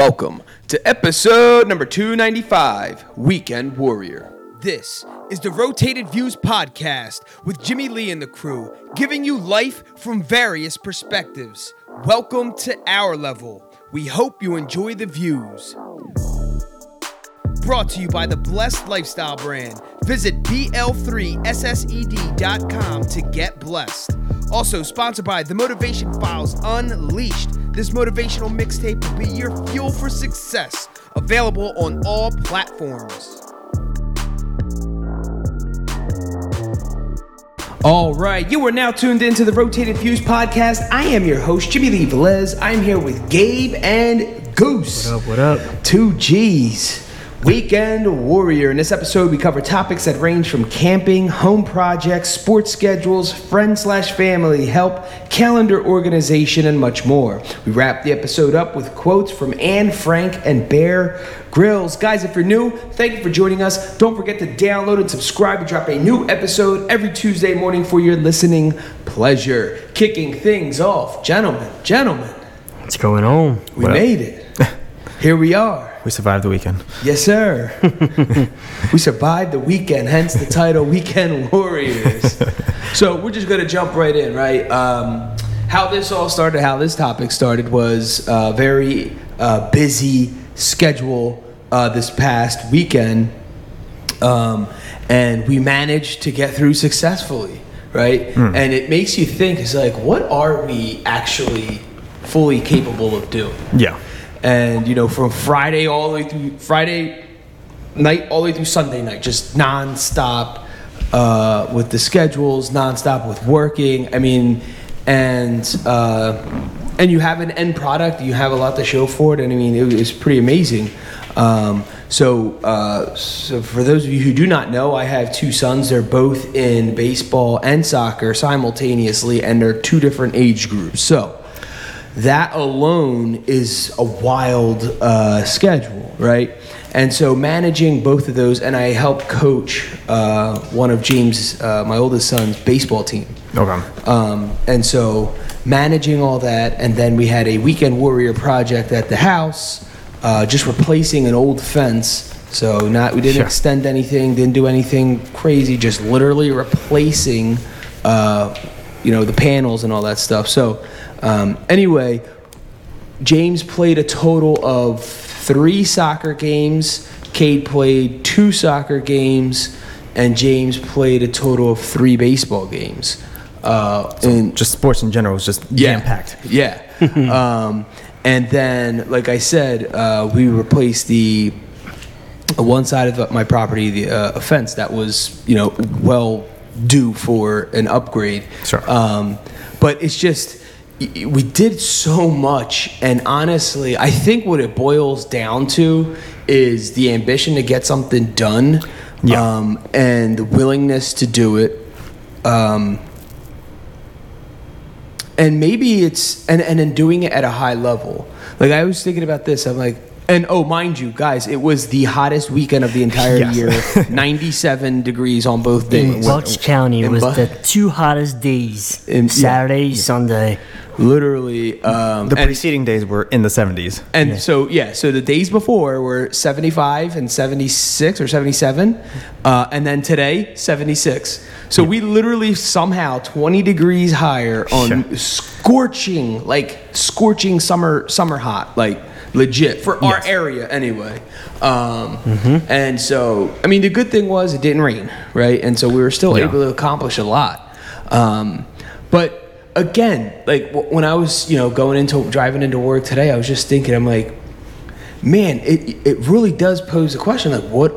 Welcome to episode number 295, Weekend Warrior. This is the Rotated Views Podcast with Jimmy Lee and the crew, giving you life from various perspectives. Welcome to our level. We hope you enjoy the views. Brought to you by the Blessed Lifestyle brand. Visit bl3ssed.com to get blessed. Also sponsored by the Motivation Files Unleashed. This motivational mixtape will be your fuel for success. Available on all platforms. All right, you are now tuned into the Rotated Fuse Podcast. I am your host, Jimmy Lee Velez. I'm here with Gabe and Goose. What up, what up? Two G's. Weekend Warrior. In this episode, we cover topics that range from camping, home projects, sports schedules, friend/family help, calendar organization, and much more. We wrap the episode up with quotes from Anne Frank and Bear Grylls. Guys, if you're new, thank you for joining us. Don't forget to download and subscribe. We drop a new episode every Tuesday morning for your listening pleasure. Kicking things off. Gentlemen. What's going on? We made it. Here we are. We survived the weekend. Yes, sir. We survived the weekend, hence the title, Weekend Warriors. So we're just going to jump right in, right? How this topic started was a very busy schedule this past weekend. And we managed to get through successfully, right? And it makes you think, it's like, what are we actually fully capable of doing? Yeah. And, you know, from Friday night all the way through Sunday night, just nonstop with the schedules, nonstop with working. I mean, and you have an end product. You have a lot to show for it. And, I mean, it's pretty amazing. So for those of you who do not know, I have two sons. They're both in baseball and soccer simultaneously, and they're two different age groups. So that alone is a wild schedule, right? And so managing both of those, and I help coach one of James, my oldest son's, baseball team. Okay. And so managing all that, and then we had a Weekend Warrior project at the house, just replacing an old fence. So we didn't extend anything, didn't do anything crazy, just literally replacing, the panels and all that stuff. So. Anyway, James played a total of 3 soccer games, Cade played 2 soccer games, and James played a total of 3 baseball games. So just sports in general is just jam-packed. Yeah. And then, like I said, we replaced the one side of my property, the fence that was, well due for an upgrade. Sure. But it's just... We did so much, and honestly, I think what it boils down to is the ambition to get something done, and the willingness to do it. And maybe it's and in doing it at a high level. Like I was thinking about this, I'm like, and oh, mind you, guys, it was the hottest weekend of the entire year, 97 degrees on both days. In Welch County was the 2 hottest days, Saturday, Sunday. Literally, the preceding days were in the 70s, and so the days before were 75 and 76 or 77, and then today 76. So we literally somehow 20 degrees higher on scorching summer hot, like legit for our area anyway. And so I mean the good thing was it didn't rain, right? And so we were still able to accomplish a lot, but. Again, like when I was, driving into work today, I was just thinking, I'm like, man, it really does pose the question, like, what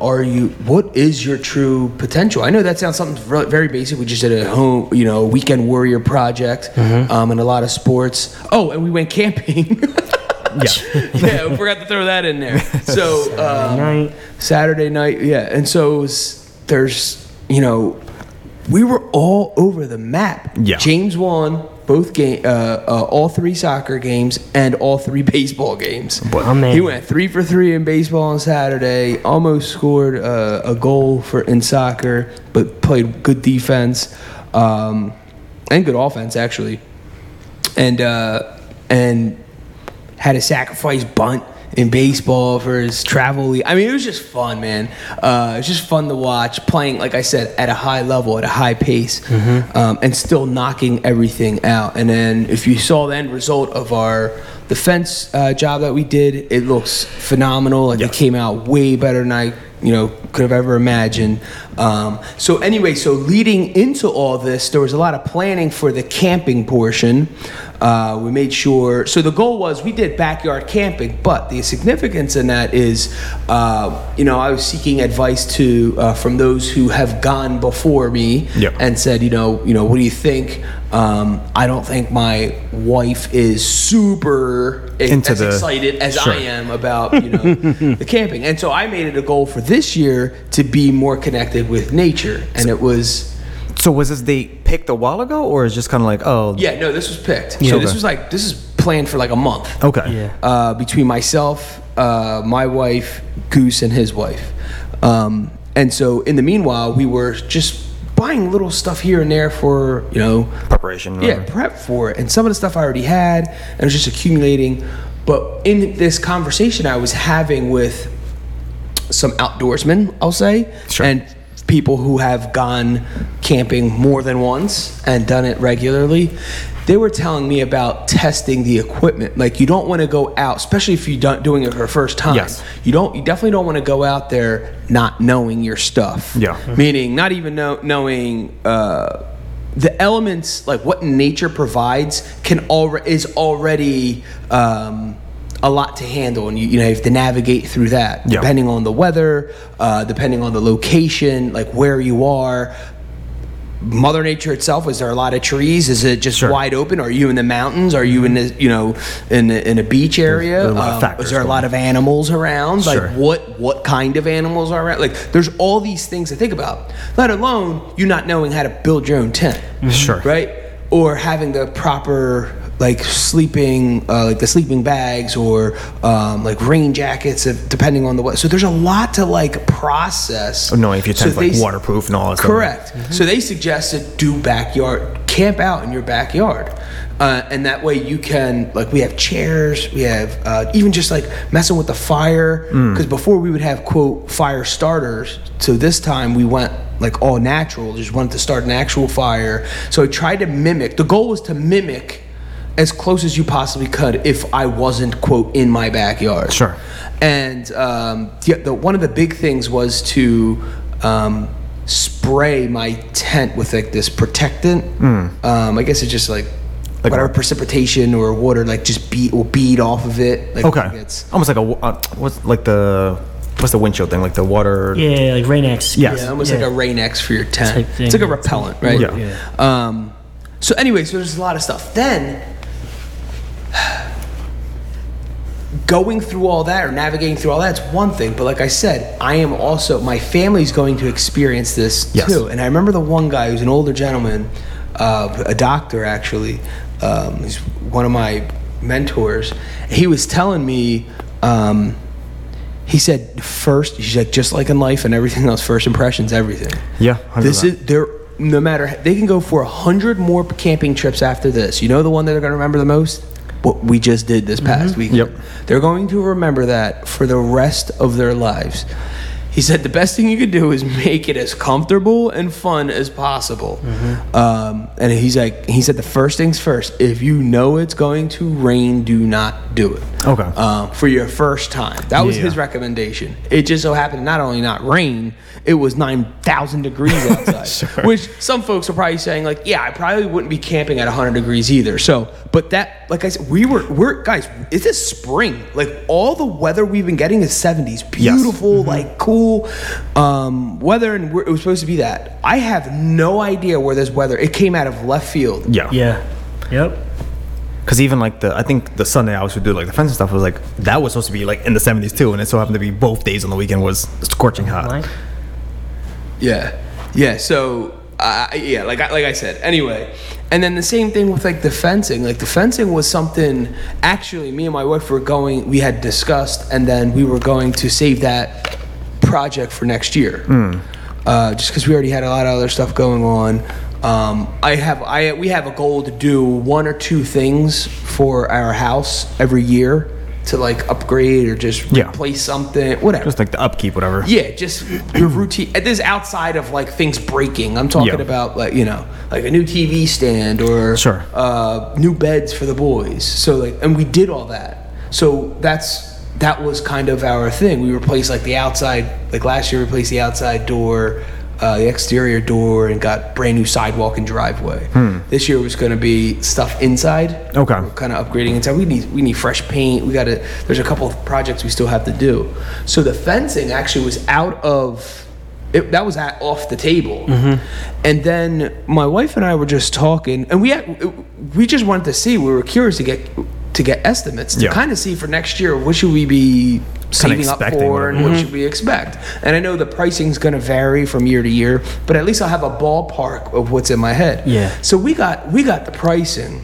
is your true potential? I know that sounds something very basic. We just did a home, Weekend Warrior project, and a lot of sports. Oh, and we went camping. We forgot to throw that in there. So Saturday night, and so it was, we were all over the map. Yeah. James won both all 3 soccer games and all 3 baseball games. He went 3 for 3 in baseball on Saturday. Almost scored a goal in soccer, but played good defense and good offense actually, and had a sacrifice bunt in baseball for his travel league. I mean, it was just fun, man. It was just fun to watch, playing, like I said, at a high level, at a high pace, and still knocking everything out. And then if you saw the end result of our defense job that we did, it looks phenomenal. Like, it came out way better than I could have ever imagined. So leading into all this, there was a lot of planning for the camping portion. We made sure, so the goal was we did backyard camping, but the significance in that is, I was seeking advice from those who have gone before me and said, what do you think? I don't think my wife is super excited as I am about, the camping. And so I made it a goal for this year to be more connected with nature. And it was... So was this they picked a while ago, or is just kind of like, oh... Yeah, no, this was picked. Yeah. So this is planned for like a month. Okay. Yeah. Between myself, my wife, Goose, and his wife. And so in the meanwhile, we were just buying little stuff here and there for, Preparation. Yeah, right. Prep for it. And some of the stuff I already had, and it was just accumulating. But in this conversation I was having with some outdoorsmen, I'll say, and people who have gone camping more than once and done it regularly, they were telling me about testing the equipment. Like, you don't want to go out, especially if you're doing it for the first time. Yes. You definitely don't want to go out there not knowing your stuff. Yeah. Mm-hmm. Meaning not even knowing the elements, like what nature provides is already a lot to handle, and you have to navigate through that. Yep. Depending on the weather, depending on the location, like where you are, Mother Nature itself. Is there a lot of trees? Is it just wide open? Are you in the mountains? Are you in a beach area? Is there a lot of animals around? Like what kind of animals are around? Like, there's all these things to think about. Let alone you not knowing how to build your own tent, right? Or having the proper, like sleeping, like the sleeping bags, or like rain jackets, depending on the weather. So there's a lot to like process. Oh, knowing if your tent's waterproof and all that stuff. Correct. Mm-hmm. So they suggested camp out in your backyard. And that way you can, like, we have chairs, we have even just like messing with the fire. Because before we would have, quote, fire starters. So this time we went like all natural, just wanted to start an actual fire. So I tried to mimic, the goal was to mimic as close as you possibly could if I wasn't, quote, in my backyard. Sure. And one of the big things was to spray my tent with like this protectant. I guess it's just like whatever precipitation or water, like just bead off of it. Like, okay. It's almost like what's the windshield thing? Like the water. Yeah, like Rain-X. Yes. Yeah, almost like a Rain-X for your tent. It's like a repellent, right? Yeah. So anyway, so there's a lot of stuff. Then going through all that or navigating through all that's one thing, but like I said, I am also, my family's going to experience this too. And I remember the one guy who's an older gentleman, a doctor actually, he's one of my mentors. He was telling me, he said, he's like, just like in life and everything else, first impressions, everything. Yeah, 100%. No matter, they can go for 100 more camping trips after this. You know the one that they're going to remember the most? What we just did this past weekend. Yep. They're going to remember that for the rest of their lives. He said the best thing you could do is make it as comfortable and fun as possible. Mm-hmm. And he said the first things first. If you know it's going to rain, do not do it. Okay. For your first time. That was his recommendation. It just so happened not only not rain, it was 9,000 degrees outside. Which some folks are probably saying like, yeah, I probably wouldn't be camping at 100 degrees either. So, but that, like I said, we're guys, it's this spring. Like, all the weather we've been getting is 70s. Beautiful, like cool weather, and it was supposed to be that. I have no idea where this weather, it came out of left field. Because even like I think the Sunday I was would do like the fence and stuff, was like, that was supposed to be like in the 70s too, and it so happened to be both days on the weekend was scorching hot. So like I said, anyway. And then the same thing with like the fencing. Like, the fencing was something actually me and my wife we had discussed, and then we were going to save that project for next year, just because we already had a lot of other stuff going on. We have a goal to do one or two things for our house every year to like upgrade or just replace something, whatever. Just like the upkeep, whatever. Yeah, just your routine. This is outside of like things breaking. I'm talking about like, you know, like a new TV stand or new beds for the boys. So like, and we did all that. So that was kind of our thing. We replaced like the outside, like last year we replaced the outside door, the exterior door, and got brand new sidewalk and driveway. This year was going to be stuff inside. Okay. We're kind of upgrading inside. We need fresh paint. There's a couple of projects we still have to do. So the fencing actually was off the table. Mm-hmm. And then my wife and I were just talking, and we just wanted to see. We were curious to get estimates to kind of see for next year what should we be saving up for and what should we expect. And I know the pricing's going to vary from year to year, but at least I'll have a ballpark of what's in my head. Yeah. So we got the pricing,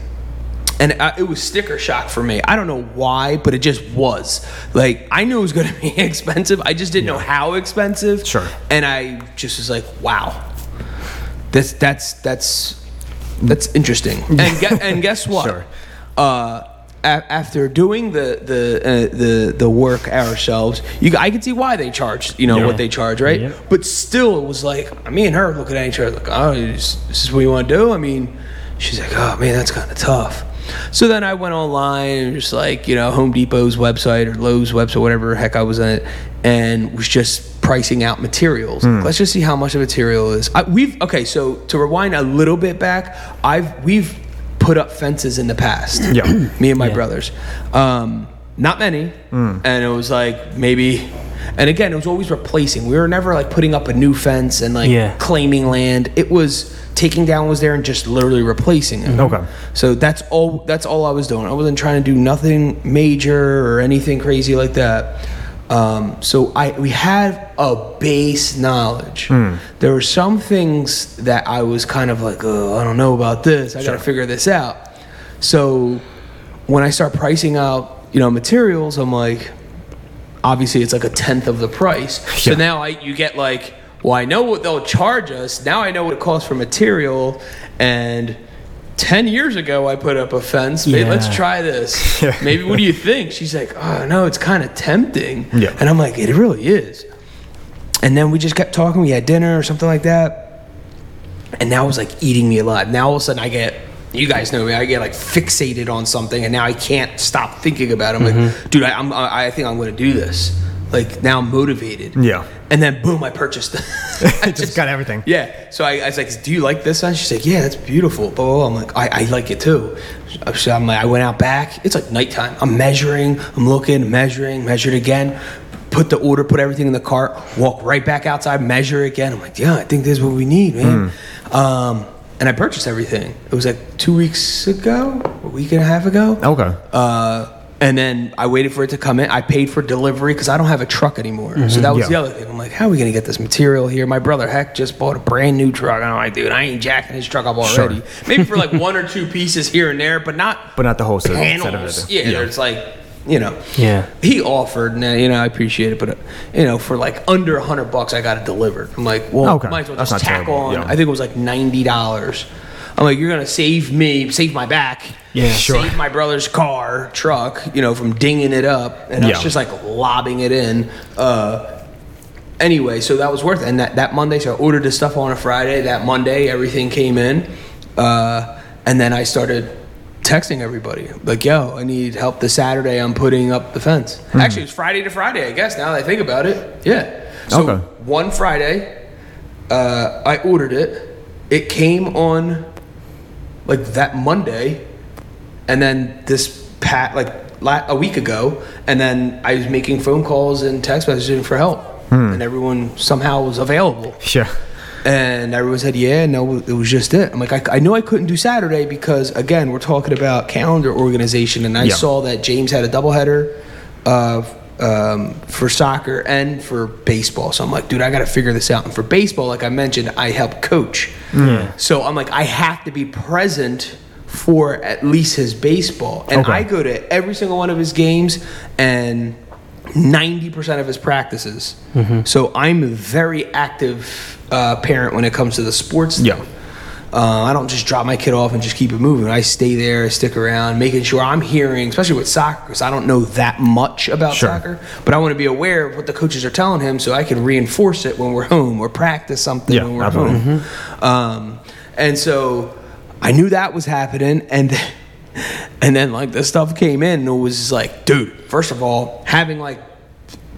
and it was sticker shock for me. I don't know why, but it just was. Like, I knew it was going to be expensive. I just didn't know how expensive. Sure. And I just was like, wow, that's interesting. And guess what? Sure. After doing the work ourselves, I can see why they charge, what they charge, right? Yeah. But still, it was like me and her looking at each other like, oh, this is what you want to do? I mean, she's like, oh man, that's kind of tough. So then I went online and just like, Home Depot's website or Lowe's website, whatever the heck I was on it, and was just pricing out materials. Let's just see how much the material is. So to rewind a little bit back, we've put up fences in the past. Me and my brothers. Not many. And it was like maybe, and again, it was always replacing. We were never like putting up a new fence and like claiming land. It was taking down what was there and just literally replacing it. Okay. So that's all I was doing. I wasn't trying to do nothing major or anything crazy like that. So we had a base knowledge. There were some things that I was kind of like, oh, I don't know about this. I gotta figure this out. So when I start pricing out, materials, I'm like, obviously it's like a tenth of the price. So now you get like, well, I know what they'll charge us. Now I know what it costs for material. And 10 years ago, I put up a fence. Maybe let's try this. Maybe, what do you think? She's like, oh, no, it's kind of tempting. Yeah. And I'm like, it really is. And then we just kept talking. We had dinner or something like that. And now it was like eating me alive. Now all of a sudden you guys know me, I get like fixated on something. And now I can't stop thinking about it. I'm like, dude, I think I'm going to do this. Like, now I'm motivated. Yeah. And then, boom, I purchased it. I just got everything. Yeah. So I was like, do you like this one? She's like, yeah, that's beautiful. Blah, blah, blah. I'm like, I like it too. So I'm like, I went out back. It's like nighttime. I'm measuring. I'm looking, measuring, measured again. Put the order, put everything in the cart. Walk right back outside, measure again. I'm like, yeah, I think this is what we need, man. And I purchased everything. It was like 2 weeks ago, a week and a half ago. Okay. And then I waited for it to come in. I paid for delivery because I don't have a truck anymore. So that was the other thing. I'm like, how are we going to get this material here? My brother, heck, just bought a brand new truck. I'm like, dude, I ain't jacking his truck up already. Sure. Maybe for like one or two pieces here and there, but not the whole panels. Set of yeah, it's like, he offered, and I appreciate it, but for like under $100, I got it delivered. I'm like, well, might as well just tack on. Yeah. I think it was like $90. I'm like, you're going to save me, save my back, save my brother's car, truck, from dinging it up. And I was just like lobbing it in. Anyway, so that was worth it. And that Monday, so I ordered the stuff on a Friday. That Monday, everything came in. And then I started texting everybody. Like, yo, I need help this Saturday. I'm putting up the fence. Actually, it was Friday to Friday, I guess, now that I think about it. Yeah. So one Friday, I ordered it. It came on like that Monday, and then this a week ago, and then I was making phone calls and text messaging for help, and everyone somehow was available. Yeah, and everyone said, "Yeah, no, it was just it." I'm like, I know I couldn't do Saturday because again, we're talking about calendar organization, and I saw that James had a doubleheader for soccer and for baseball. So I'm like, dude, I got to figure this out. And for baseball, like I mentioned, I help coach. So I'm like, I have to be present for at least his baseball. And I go to every single one of his games and 90% of his practices. So I'm a very active parent when it comes to the sports thing. I don't just drop my kid off and just keep it moving. I stay there, stick around, making sure I'm hearing, especially with soccer, because I don't know that much about soccer, but I want to be aware of what the coaches are telling him so I can reinforce it when we're home or practice something when we're home. Mm-hmm. And so I knew that was happening, and then like this stuff came in and it was just like, dude, first of all, having like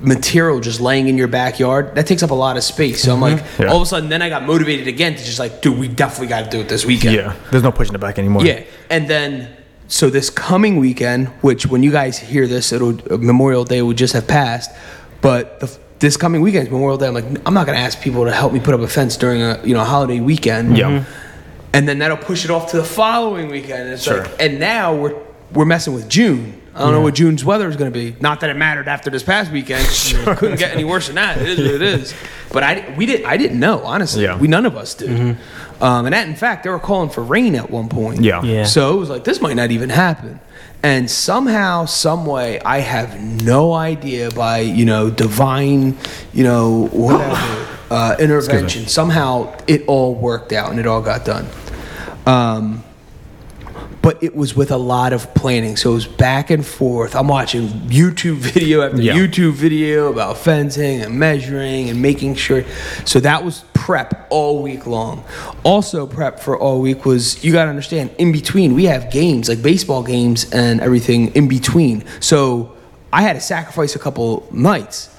material just laying in your backyard, that takes up a lot of space. So I'm like, all of a sudden, then I got motivated again to just like, dude, we definitely got to do it this weekend. Yeah, there's no pushing it back anymore. Yeah, and then so this coming weekend, which when you guys hear this, it'll Memorial Day would just have passed, but this coming weekend is Memorial Day. I'm like, I'm not gonna ask people to help me put up a fence during a holiday weekend. Yeah, and then that'll push it off to the following weekend. It's like, and now we're messing with June. I don't know what June's weather is going to be. Not that it mattered after this past weekend. Couldn't get any worse than that. It is what it is. But I didn't know, honestly. Yeah. None of us did. Mm-hmm. And that, in fact, they were calling for rain at one point. Yeah. So it was like, this might not even happen. And somehow, some way, I have no idea by, divine, whatever, intervention. Somehow it all worked out and it all got done. But it was with a lot of planning. So it was back and forth. I'm watching YouTube video after YouTube video about fencing and measuring and making sure. So that was prep all week long. Also prep for all week was, you got to understand, in between, we have games, like baseball games and everything in between. So I had to sacrifice a couple nights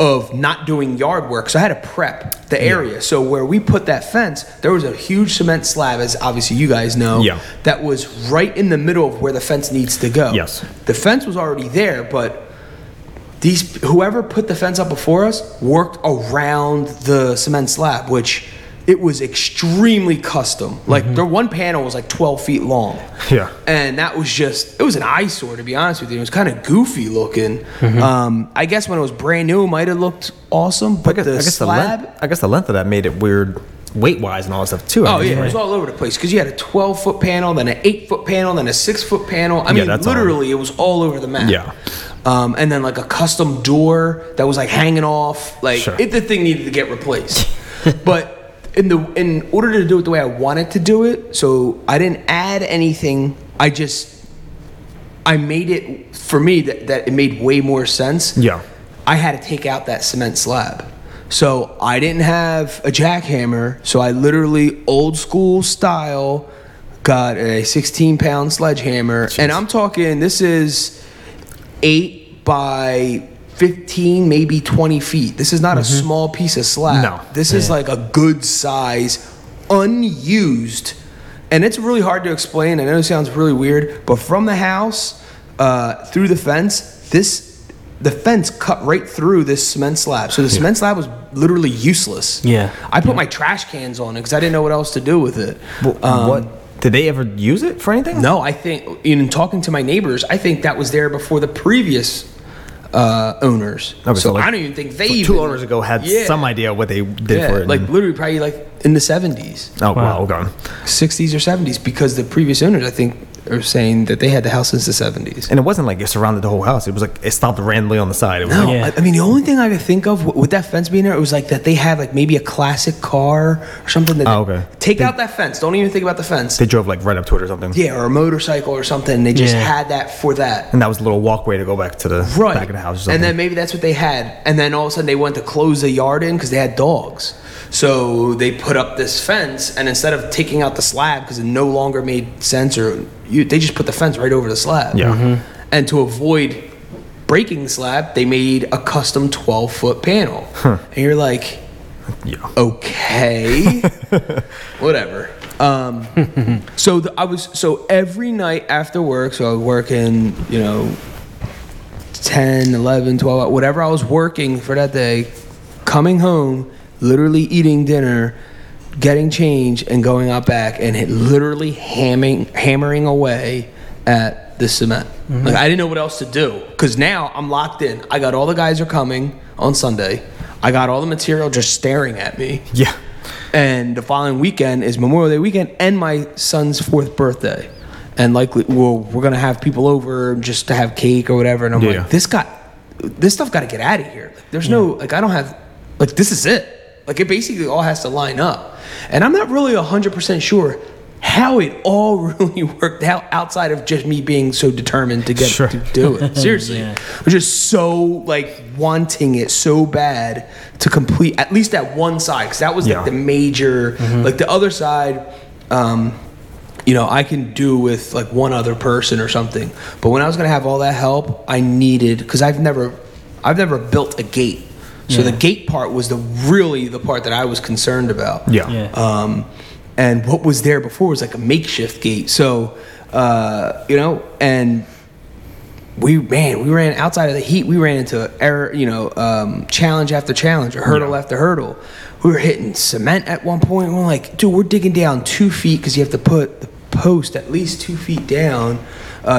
of not doing yard work. So I had to prep the area. Yeah. So where we put that fence, there was a huge cement slab, as obviously you guys know, that was right in the middle of where the fence needs to go. Yes. The fence was already there, but whoever put the fence up before us worked around the cement slab, which it was extremely custom. Like their one panel was like 12 feet long. Yeah. And that was it was an eyesore, to be honest with you. It was kind of goofy looking. Mm-hmm. I guess when it was brand new, it might have looked awesome, but I guess the length of that made it weird weight-wise and all that stuff too. It was all over the place because you had a 12-foot panel, then an 8-foot panel, then a 6-foot panel. I mean, literally, it was all over the map. Yeah. And then like a custom door that was like hanging off. Like the thing needed to get replaced. But in order to do it the way I wanted to do it, so I didn't add anything. I made it, for me, that it made way more sense. Yeah. I had to take out that cement slab. So I didn't have a jackhammer, so I literally, old school style, got a 16-pound sledgehammer. Jeez. And I'm talking, this is 8 by 15, maybe 20 feet. This is not a small piece of slab. No. This is like a good size, unused. And it's really hard to explain. I know it sounds really weird, but from the house through the fence, the fence cut right through this cement slab. So the cement slab was literally useless. Yeah. I put my trash cans on it because I didn't know what else to do with it. Well, did they ever use it for anything? No, I think, in talking to my neighbors, I think that was there before the previous owners. Okay, so I don't even think they two owners ago had some idea what they did for it. Like literally probably like in the 70s. Oh wow, gone. 60s or 70s, because the previous owners, I think, are saying that they had the house since the 70s. And it wasn't like it surrounded the whole house. It was like it stopped randomly on the side. It was I mean, the only thing I could think of with that fence being there, it was like that they had like maybe a classic car or something. That take out that fence. Don't even think about the fence. They drove like right up to it or something. Yeah, or a motorcycle or something. And they just had that for that. And that was a little walkway to go back to the back of the house or something. And then maybe that's what they had. And then all of a sudden they went to close the yard in because they had dogs. So they put up this fence, and instead of taking out the slab because it no longer made sense, they just put the fence right over the slab. Yeah. Mm-hmm. And to avoid breaking the slab, they made a custom 12-foot panel. Huh. And you're like, okay, whatever. So every night after work, so I was working, 10, 11, 12, whatever I was working for that day, coming home, literally eating dinner, getting changed, and going out back and literally hammering away at the cement. Mm-hmm. Like I didn't know what else to do because now I'm locked in. I got all the guys are coming on Sunday. I got all the material just staring at me. Yeah. And the following weekend is Memorial Day weekend and my son's 4th birthday. And likely we're going to have people over just to have cake or whatever. And I'm like, this stuff got to get out of here. Like, there's no, like I don't have, like this is it. Like, it basically all has to line up. And I'm not really 100% sure how it all really worked out outside of just me being so determined to get to do it. Seriously. Yeah. I'm just so, like, wanting it so bad to complete at least that one side, because that was, like, the major. Like, the other side, you know, I can do with, like, one other person or something. But when I was going to have all that help, I needed, because I've never built a gate. So the gate part was really the part that I was concerned about. And what was there before was like a makeshift gate. So, you know, and we ran outside of the heat. We ran into error, you know, challenge after challenge, or hurdle after hurdle. We were hitting cement at one point. We're like, dude, we're digging down 2 feet because you have to put the post at least 2 feet down,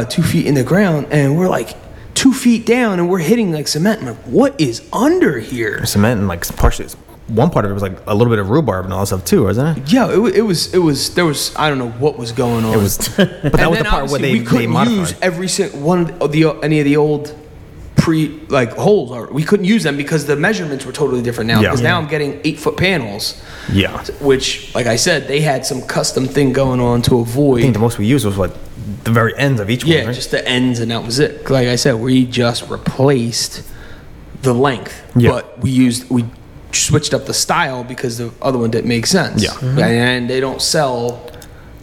2 feet in the ground. And we're like, 2 feet down, and we're hitting like cement. I'm like, what is under here? Cement and like partially, one part of it was like a little bit of rhubarb and all that stuff too, wasn't it? Yeah, it was. There was, I don't know what was going on. It was, but that was the part where we couldn't use every single one of any of the old holes. We couldn't use them because the measurements were totally different now. Because now I'm getting 8-foot panels. Yeah, which, like I said, they had some custom thing going on to avoid. I think the most we used was what. The very ends of each one, right? Just the ends, and that was it. Like I said, we just replaced the length, but we switched up the style because the other one didn't make sense. And they don't sell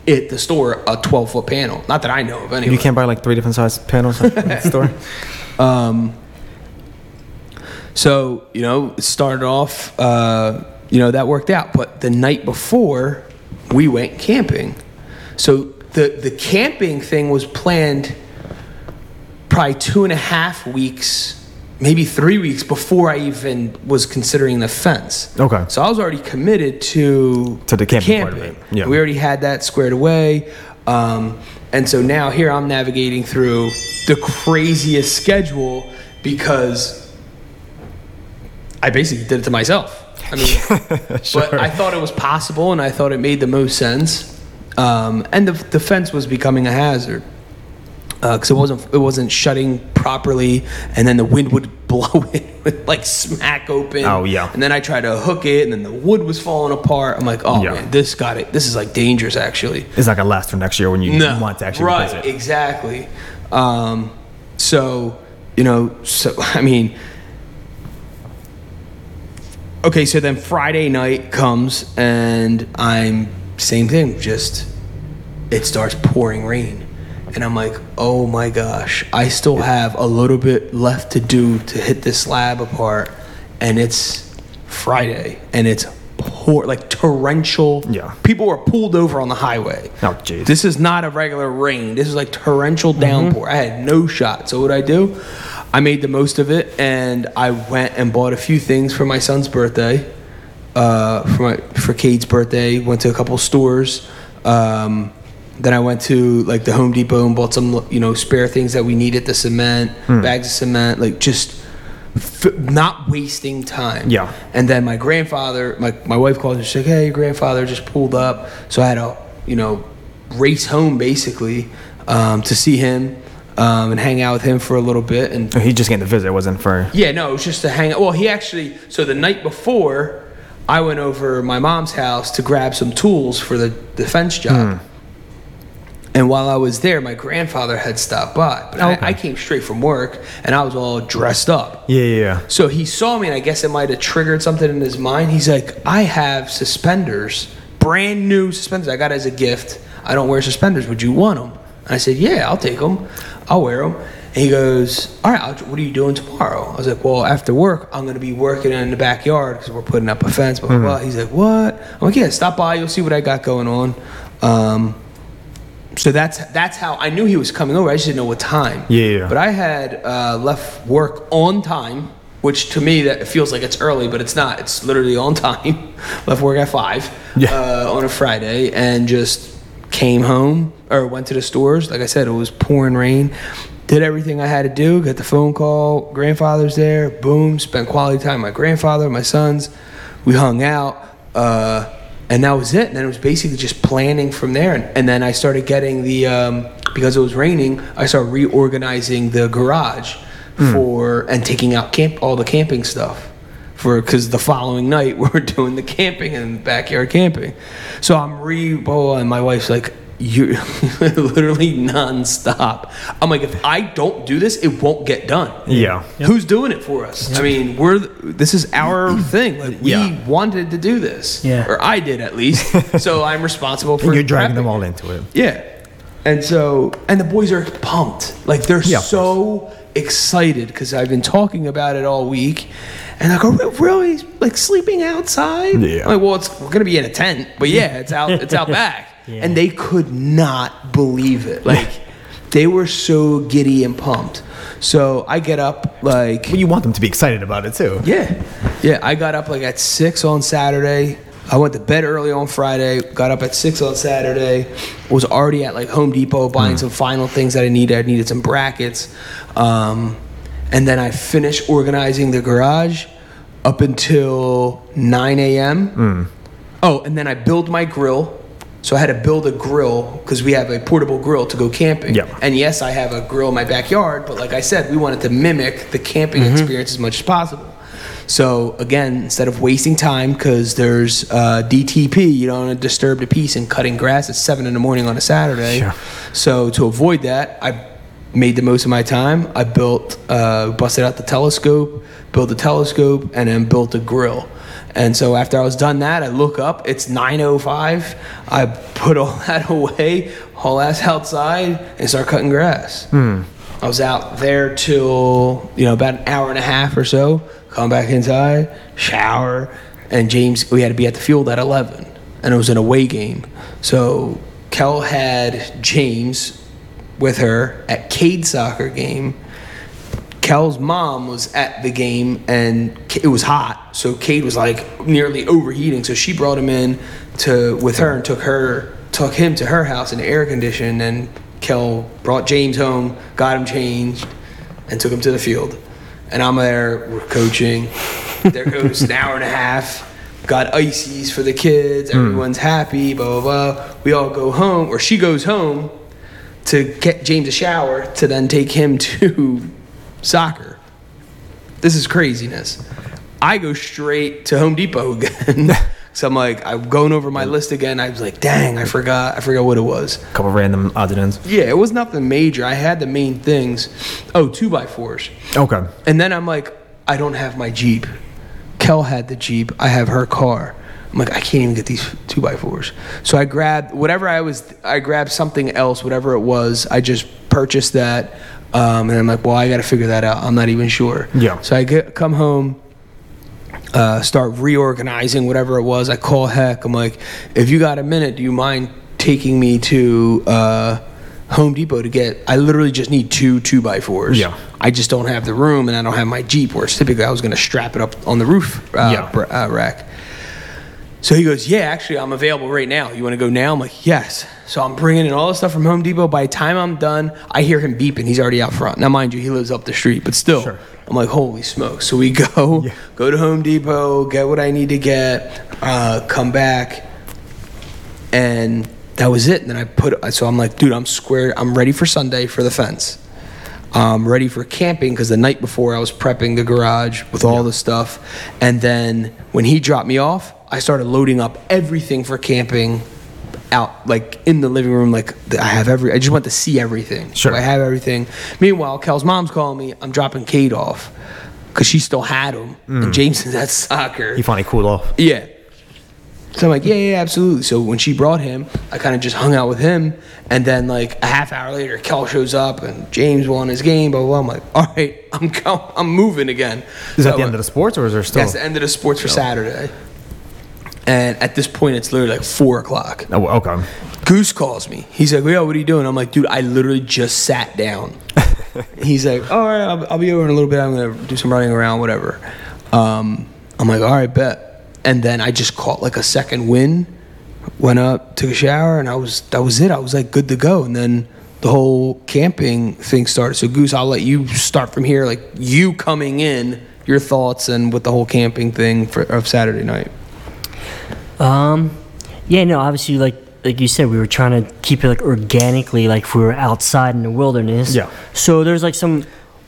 at the store a 12-foot panel. Not that I know of, anyway. You can't buy like 3 different size panels at the store. So, you know, it started off. You know, that worked out, but the night before we went camping, so. The camping thing was planned probably 2.5 weeks, maybe 3 weeks before I even was considering the fence. Okay. So I was already committed to the camping part of it. Yeah. We already had that squared away. And so now here I'm navigating through the craziest schedule because I basically did it to myself. I mean, but I thought it was possible and I thought it made the most sense. And the fence was becoming a hazard because it wasn't shutting properly, and then the wind would blow it with like smack open. Oh yeah. And then I tried to hook it, and then the wood was falling apart. I'm like, man, this is like dangerous actually. It's not gonna last for next year when you want to actually replace it. Right, exactly. So then Friday night comes and I'm. Same thing, just it starts pouring rain, and I'm like, oh my gosh, I still have a little bit left to do to hit this slab apart, and it's Friday, and it's like torrential. Yeah, people were pulled over on the highway. Oh geez, this is not a regular rain. This is like torrential downpour. I had no shot. So what I do, I made the most of it, and I went and bought a few things for my son's birthday. For Cade's birthday, went to a couple stores. Then I went to like the Home Depot and bought some, you know, spare things that we needed, the cement, bags of cement, like just not wasting time. Yeah. And then my grandfather, my wife called and she's like, "Hey, your grandfather just pulled up," so I had to, you know, race home basically to see him. And hang out with him for a little bit, and he just came to visit, wasn't for. Yeah, no, it was just to hang out. Well, he actually. So the night before. I went over my mom's house to grab some tools for the fence job. And while I was there, my grandfather had stopped by. But I came straight from work, and I was all dressed up. Yeah. So he saw me, and I guess it might have triggered something in his mind. He's like, I have suspenders, brand new suspenders. I got as a gift. I don't wear suspenders. Would you want them? And I said, yeah, I'll take them. I'll wear them. And he goes, all right, what are you doing tomorrow? I was like, well, after work, I'm going to be working in the backyard because we're putting up a fence. Blah, blah, blah. He's like, what? I'm like, yeah, stop by. You'll see what I got going on. So that's how I knew he was coming over. I just didn't know what time. Yeah. But I had left work on time, which to me that feels like it's early, but it's not. It's literally on time. Left work at 5 on a Friday and just came home or went to the stores. Like I said, it was pouring rain. Did everything I had to do, got the phone call, grandfather's there, boom, spent quality time with my grandfather, my sons, we hung out, and that was it. And then it was basically just planning from there. And then I started getting because it was raining, I started reorganizing the garage and taking out all the camping stuff. because the following night we're doing the camping and backyard camping. So I'm and my wife's like, you literally nonstop. I'm like, if I don't do this, it won't get done. Yeah. Yep. Who's doing it for us? Yep. I mean, this is our thing. Like, we wanted to do this. Yeah. Or I did, at least. So I'm responsible for. And you're dragging them all into it. Yeah. And so, and the boys are pumped. Like, they're so excited because I've been talking about it all week. And I go, really? Like, sleeping outside? Yeah. I'm like, well, we're going to be in a tent. But yeah, it's out back. Yeah. And they could not believe it. Like, they were so giddy and pumped. So I get up, like... Well, you want them to be excited about it, too. Yeah. Yeah, I got up, like, at 6 on Saturday. I went to bed early on Friday. Got up at 6 on Saturday. Was already at, like, Home Depot buying some final things that I needed. I needed some brackets. And then I finished organizing the garage up until 9 a.m. Oh, and then I build my grill. So I had to build a grill because we have a portable grill to go camping. Yep. And yes, I have a grill in my backyard, but like I said, we wanted to mimic the camping experience as much as possible. So again, instead of wasting time, because there's DTP, you don't want to disturb the peace, and cutting grass at 7 in the morning on a Saturday. Sure. So to avoid that, I made the most of my time. I built, busted out the telescope, built a telescope, and then built a grill. And so after I was done that, I look up. It's 9:05. I put all that away, haul ass outside, and start cutting grass. I was out there till about an hour and a half or so. Come back inside, shower, and James. We had to be at the field at 11, and it was an away game. So Kel had James with her at Cade's soccer game. Kel's mom was at the game, and it was hot, so Cade was like nearly overheating. So she brought him in with her and took him to her house in air conditioning. And Kel brought James home, got him changed, and took him to the field. And I'm there, we're coaching. There goes an hour and a half. Got ices for the kids. Everyone's happy. Blah blah blah. We all go home, or she goes home to get James a shower to then take him to soccer. This is craziness. I go straight to Home Depot again. So I'm like, I'm going over my list again. I was like, dang, I forgot what it was. A couple random odds and ends. Yeah, it was nothing major. I had the main things. Oh, 2x4s. Okay. And then I'm like, I don't have my Jeep. Kel had the Jeep. I have her car. I'm like, I can't even get these 2x4s. So I grabbed something else, whatever it was. I just purchased that. And I'm like, well, I got to figure that out. I'm not even sure. Yeah. So I come home, start reorganizing whatever it was. I call Heck. I'm like, if you got a minute, do you mind taking me to Home Depot to get? I literally just need 2 2x4s. Yeah. I just don't have the room, and I don't have my Jeep. Where typically I was going to strap it up on the roof rack. So he goes, yeah, actually, I'm available right now. You want to go now? I'm like, yes. So I'm bringing in all the stuff from Home Depot. By the time I'm done, I hear him beeping. He's already out front. Now, mind you, he lives up the street, but still. Sure. I'm like, holy smokes. So we go to Home Depot, get what I need to get, come back, and that was it. And then so I'm like, dude, I'm squared. I'm ready for Sunday for the fence. I'm ready for camping because the night before I was prepping the garage with all the stuff. And then when he dropped me off, I started loading up everything for camping out, like, in the living room. Like, I just want to see everything. Sure. So I have everything. Meanwhile, Kel's mom's calling me. I'm dropping Kate off because she still had him. And Jameson's at soccer. He finally cooled off. Yeah. So I'm like, yeah, absolutely. So when she brought him, I kind of just hung out with him. And then, like, a half hour later, Kel shows up, and James won his game, blah, blah, blah. I'm like, all right, I'm moving again. Is that the end of the sports, or is there still? That's the end of the sports for Saturday. And at this point, it's literally like 4 o'clock. Oh, okay. Goose calls me. He's like, yo, what are you doing? I'm like, dude, I literally just sat down. He's like, all right, I'll be over in a little bit. I'm going to do some running around, whatever. I'm like, all right, bet. And then I just caught like a second wind, went up, took a shower, and that was it. I was like good to go. And then the whole camping thing started. So, Goose, I'll let you start from here, like you coming in, your thoughts, and with the whole camping thing of Saturday night. Yeah, no, obviously, like you said, we were trying to keep it like organically, like if we were outside in the wilderness. Yeah. So there's like some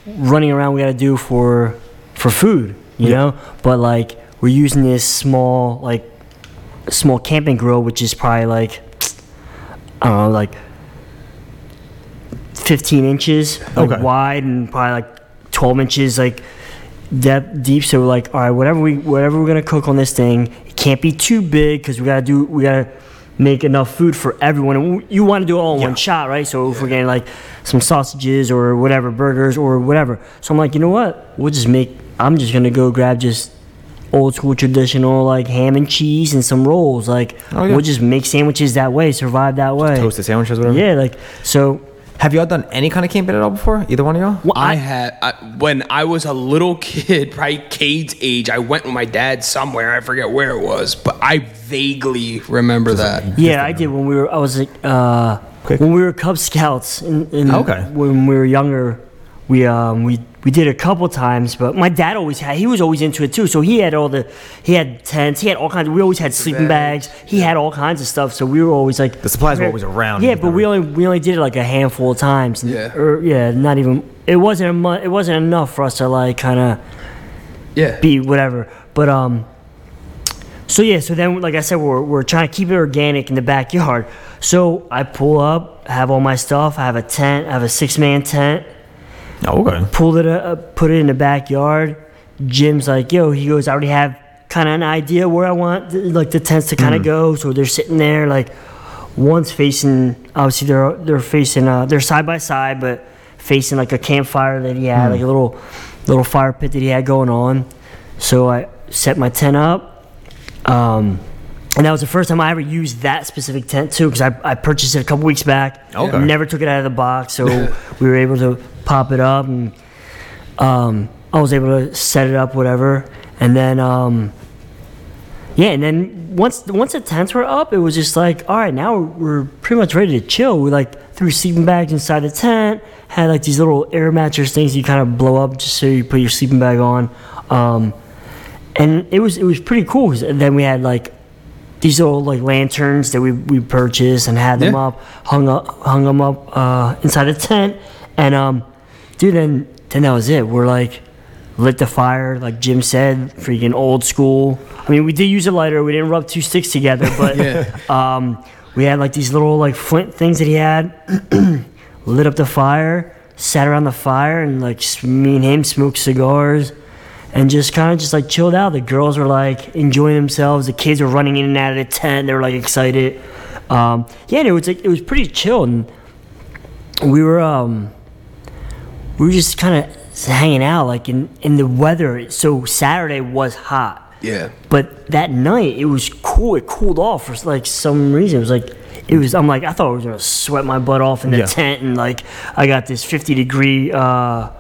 running around we got to do for food. you know? But, like, we're using this small camping grill, which is probably, like, I don't know, like 15 inches wide and probably, like, 12 inches, like, depth deep. So we're like, all right, whatever we're gonna cook on this thing, it can't be too big because we gotta make enough food for everyone. And you want to do it all in one shot, right? So if we're getting like some sausages or whatever, burgers or whatever, so I'm like, you know what? I'm just gonna go grab just old school traditional like ham and cheese and some rolls. Like we'll just make sandwiches that way, survive that way. Just toasted sandwiches, whatever. Yeah, like so. Have y'all done any kind of camping at all before? Either one of y'all? Well, I had when I was a little kid, probably Cade's age. I went with my dad somewhere. I forget where it was, but I vaguely remember that. Yeah, I did when we were. I was like when we were Cub Scouts. When we were younger, we did a couple times. But my dad always had. He was always into it too. So he had tents. He had all kinds. We always had sleeping bags. He had all kinds of stuff. So we were always like the supplies were always around. Yeah, but we only did it like a handful of times. Yeah. Or not even. It wasn't enough for us to like kind of. Yeah. Be whatever, but So yeah, so then like I said, we're trying to keep it organic in the backyard. So I pull up, have all my stuff. I have a tent. I have a 6-man tent. Pulled it up, put it in the backyard. Jim's like, yo, he goes, I already have kind of an idea where I want like the tents to kind of go. So they're sitting there, like one's facing, obviously they're facing, they're side by side, but facing like a campfire that he had, like a little fire pit that he had going on. So I set my tent up, and that was the first time I ever used that specific tent too, because I purchased it a couple weeks back. Never took it out of the box, so we were able to pop it up, and I was able to set it up, whatever. And then, and then once the tents were up, it was just like, all right, now we're pretty much ready to chill. We like threw sleeping bags inside the tent, had like these little air mattress things you kind of blow up just so you put your sleeping bag on, and it was pretty cool. And then we had like these little like lanterns that we purchased and had them up, hung them up inside the tent. And dude, then that was it. We're like lit the fire, like Jim said, freaking old school. I mean, we did use a lighter. We didn't rub two sticks together, but we had like these little like flint things that he had. Lit up the fire, sat around the fire, and like me and him smoked cigars, and just kind of just like chilled out. The girls were like enjoying themselves. The kids were running in and out of the tent. They were like excited. And it was pretty chill, and we were we were just kind of hanging out, like in the weather. So Saturday was hot. Yeah. But that night it was cool. It cooled off for like some reason. It was like I'm like, I thought I was gonna sweat my butt off in the tent, and like I got this 50-degree, or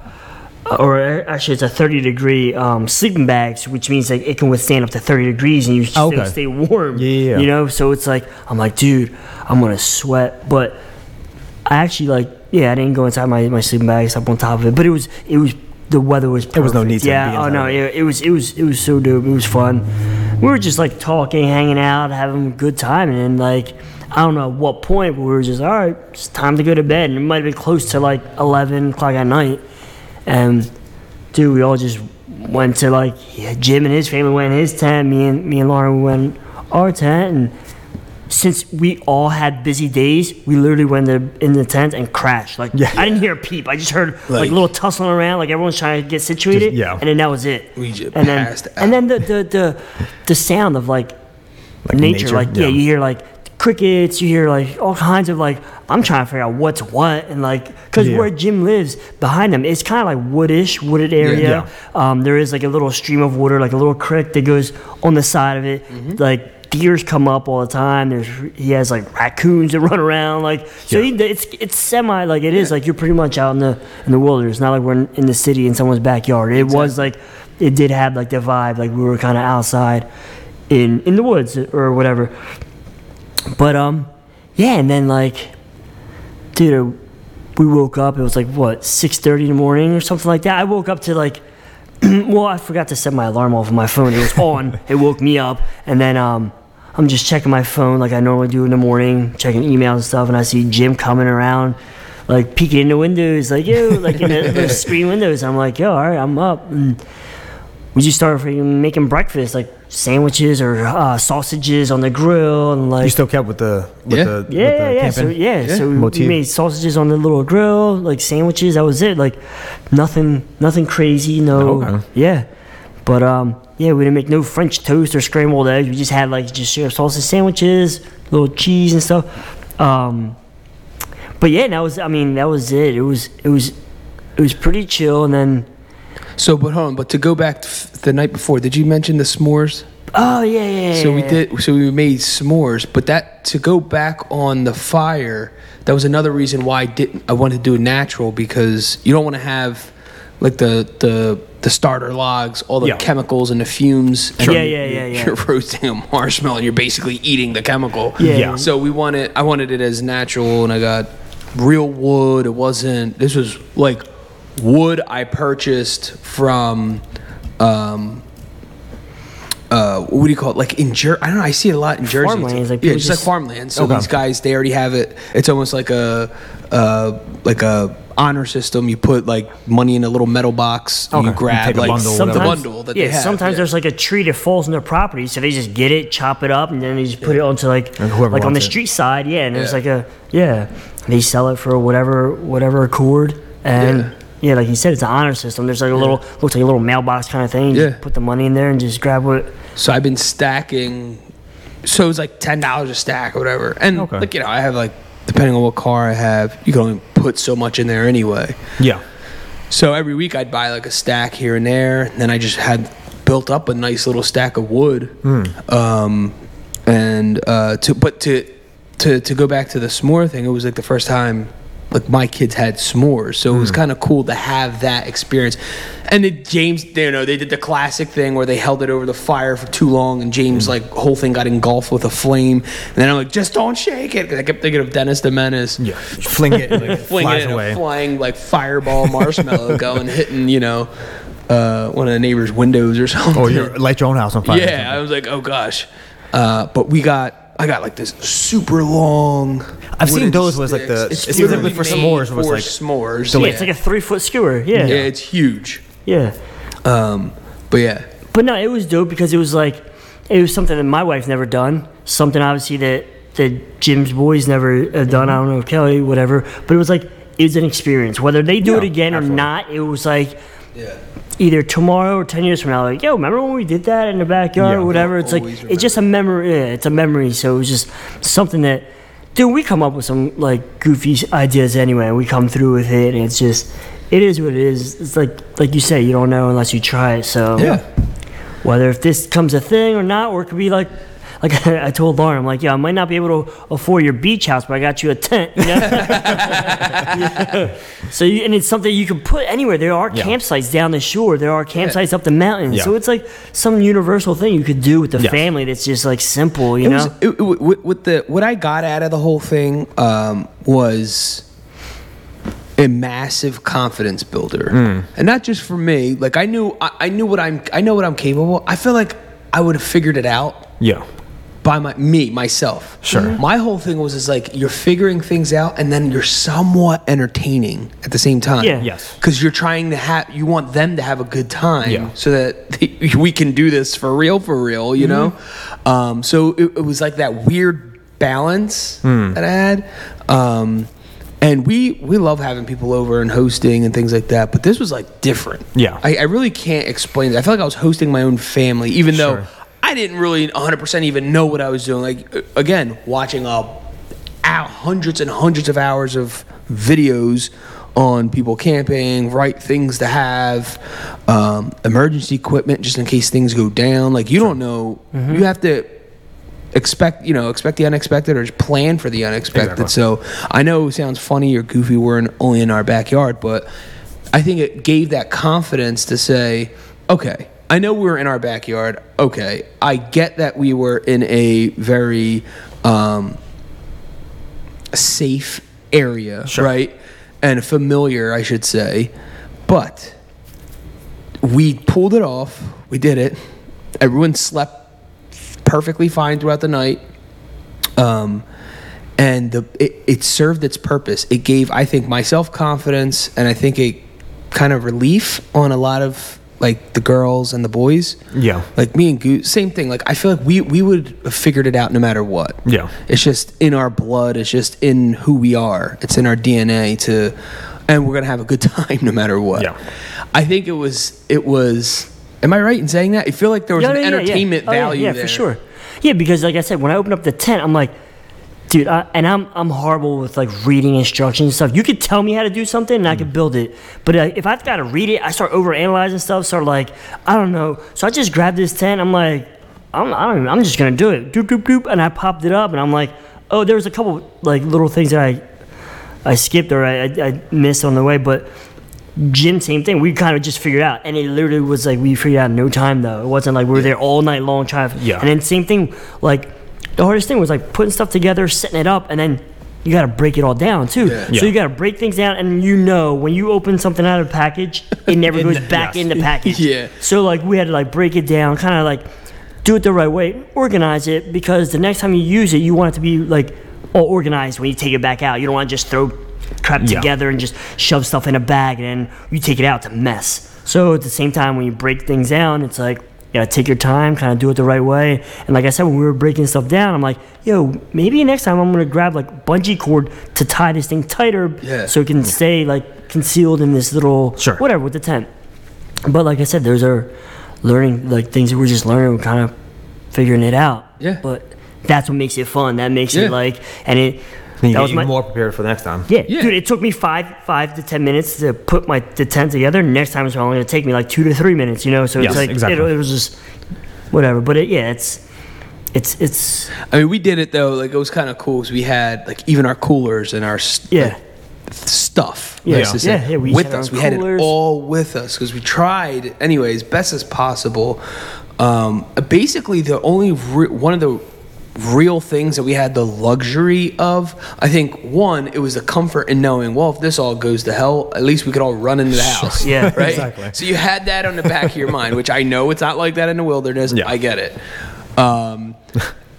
actually it's a 30-degree sleeping bag, which means like it can withstand up to 30 degrees, and you still stay warm. Yeah. You know, so it's like I'm like, dude, I'm gonna sweat, but I actually like. Yeah, I didn't go inside my sleeping bag. I slept on top of it, but it was the weather was perfect. There was no need to be inside. It was so dope. It was fun. We were just like talking, hanging out, having a good time, and then like I don't know at what point, but we were just all right. It's time to go to bed, and it might have been close to like 11 o'clock at night. And dude, we all just went to like Jim and his family went in his tent. Me and Lauren went in our tent, and since we all had busy days, we literally went in the tent and crashed. Like I didn't hear a peep. I just heard like little tussling around, like everyone's trying to get situated. Just, and then that was it. We just passed out. And then the sound of like nature. Like you hear like crickets. You hear like all kinds of like. I'm trying to figure out what's what, and like because where Jim lives behind them, it's kind of like wooded area. Yeah. There is like a little stream of water, like a little creek that goes on the side of it, like. Deers come up all the time. He has like raccoons that run around, like so. It's semi like it is like you're pretty much out in the wilderness. Not like we're in the city in someone's backyard. It was like it did have like the vibe like we were kind of outside in the woods or whatever. But and then like, dude, we woke up. It was like what 6:30 in the morning or something like that. I woke up to like. Well, I forgot to set my alarm off on my phone. It was on. It woke me up, and then I'm just checking my phone like I normally do in the morning, checking emails and stuff. And I see Jim coming around, like peeking in the windows, like yo, like in the screen windows. I'm like, yo, all right, I'm up. And we just started making breakfast, like sandwiches or sausages on the grill, and like you still kept with the camping. So we made sausages on the little grill, like sandwiches. That was it. Like nothing crazy. No. Okay. Yeah. But we didn't make no French toast or scrambled eggs. We just had just sausage sandwiches, little cheese and stuff. That was it. It was pretty chill, and then. But to go back to the night before, did you mention the s'mores? Oh yeah. So we made s'mores, but that to go back on the fire, that was another reason why I wanted to do it natural, because you don't want to have like the starter logs, all the chemicals and the fumes. And you're roasting a marshmallow and you're basically eating the chemical. Yeah. So I wanted it as natural, and I got real wood. This was like wood I purchased from what do you call it? Like in Jersey, I don't know. I see it a lot in Jersey. Farmlands, just like farmlands. So these guys, they already have it. It's almost like a honor system. You put like money in a little metal box. And you grab you like the bundle that they have. Sometimes there's like a tree that falls on their property, so they just get it, chop it up, and then they just put it onto like on the street side. Yeah, and there's they sell it for whatever accord and. Yeah. Yeah, like you said, it's an honor system. There's like a little, looks like a little mailbox kind of thing. You put the money in there and just grab what. So I've been stacking. So it was like $10 a stack or whatever. And I have depending on what car I have, you can only put so much in there anyway. Yeah. So every week I'd buy like a stack here and there. And then I just had built up a nice little stack of wood. Mm. To go back to the s'more thing, it was like the first time. Like my kids had s'mores, so it was kind of cool to have that experience. And then James, they did the classic thing where they held it over the fire for too long, and James whole thing got engulfed with a flame. And then I'm like, just don't shake it, because I kept thinking of Dennis the Menace. Yeah, fling it, flies away. A flying fireball marshmallow going hitting one of the neighbors' windows or something. Or light your own house on fire. Yeah, I was like, oh gosh. But I got like this super long. I've seen those sticks. Was like the. It's specifically for s'mores. Was like s'mores. Yeah, it's like a 3-foot skewer. Yeah. Yeah, it's huge. Yeah. But yeah. But no, it was dope because it was something that my wife's never done. Something obviously that Jim's boys never have done. Mm-hmm. I don't know, Kelly, whatever. But it was an experience. Whether they do it again or not, it was like. Yeah. Either tomorrow or 10 years from now, remember when we did that in the backyard or whatever? It's like, remember. It's just a memory. Yeah, it's a memory. So it was just something that, dude, we come up with some goofy ideas anyway. We come through with it, and it's just, it is what it is. It's like you say, you don't know unless you try it. So whether if this comes a thing or not, or it could be like I told Lauren, I'm like, I might not be able to afford your beach house, but I got you a tent. You know? So, and it's something you can put anywhere. There are campsites down the shore. There are campsites up the mountain. Yeah. So it's like some universal thing you could do with the family that's just simple, you know? What I got out of the whole thing was a massive confidence builder. Mm. And not just for me. I know what I'm capable. I feel like I would have figured it out. Yeah. By myself. Sure. Mm-hmm. My whole thing was you're figuring things out, and then you're somewhat entertaining at the same time. Yeah. Yes. Because you're trying to you want them to have a good time, so that we can do this for real. You know. So it was like that weird balance that I had. And we love having people over and hosting and things like that. But this was different. Yeah. I really can't explain it. I feel like I was hosting my own family, even though. I didn't really 100% even know what I was doing. Again, watching hundreds and hundreds of hours of videos on people camping, right things to have, emergency equipment just in case things go down. You don't know. Mm-hmm. You have to expect the unexpected or just plan for the unexpected. Exactly. So I know it sounds funny or goofy. We're only in our backyard, but I think it gave that confidence to say, okay, I know we were in our backyard. Okay, I get that we were in a very safe area, right? And familiar, I should say. But we pulled it off. We did it. Everyone slept perfectly fine throughout the night. And it served its purpose. It gave, I think, myself confidence, and I think a kind of relief on a lot of like the girls and the boys. Yeah. Like me and Goose, same thing. Like I feel like we would have figured it out no matter what. Yeah. It's just in our blood. It's just in who we are. It's in our DNA to, and we're going to have a good time no matter what. Yeah. I think it was, am I right in saying that? I feel like there was an entertainment value there. Yeah, for sure. Yeah, because like I said, when I opened up the tent, I'm like, dude, I'm horrible with like reading instructions and stuff. You could tell me how to do something and I could build it, but if I've got to read it, I start overanalyzing stuff. Start like I don't know. So I just grabbed this tent. I'm like, I'm just gonna do it. Doop doop doop, and I popped it up, and I'm like, oh, there was a couple like little things that I skipped or I missed on the way, but. Gym, same thing. We kind of just figured out, and it literally was like we figured out in no time. Though it wasn't like we were there all night long trying. Yeah. And then same thing, like the hardest thing was like putting stuff together, setting it up, and then you got to break it all down too. Yeah. Yeah. So you got to break things down, and you know when you open something out of a package, it never goes back in the package. Yeah. So like we had to like break it down, kind of like do it the right way, organize it, because the next time you use it, you want it to be like all organized when you take it back out. You don't want to just throw crap together and just shove stuff in a bag, and then you take it out to mess. So at the same time, when you break things down, it's like you gotta take your time, kind of do it the right way. And like I said, when we were breaking stuff down, I'm like, yo, maybe next time I'm gonna grab like bungee cord to tie this thing tighter, so it can stay like concealed in this little whatever with the tent. But like I said, those are learning, like things that we're just learning, we're kind of figuring it out. Yeah. But that's what makes it fun. That makes it like, and it. Then you get more prepared for the next time. Yeah. Dude, it took me five to 10 minutes to put the tent together. Next time it's only going to take me like 2 to 3 minutes, you know? So it's like, exactly. it was just whatever. But it's. I mean, we did it though. Like, it was kind of cool because we had like even our coolers and our stuff. Yeah. Nice yeah. We with us. We had it all with us because we tried, anyways, best as possible. Basically, the only one of the real things that we had the luxury of, I think, one, it was the comfort in knowing, well, if this all goes to hell, at least we could all run into the house. Yeah, right? Exactly. So you had that on the back of your mind, which I know it's not like that in the wilderness. Yeah. I get it. And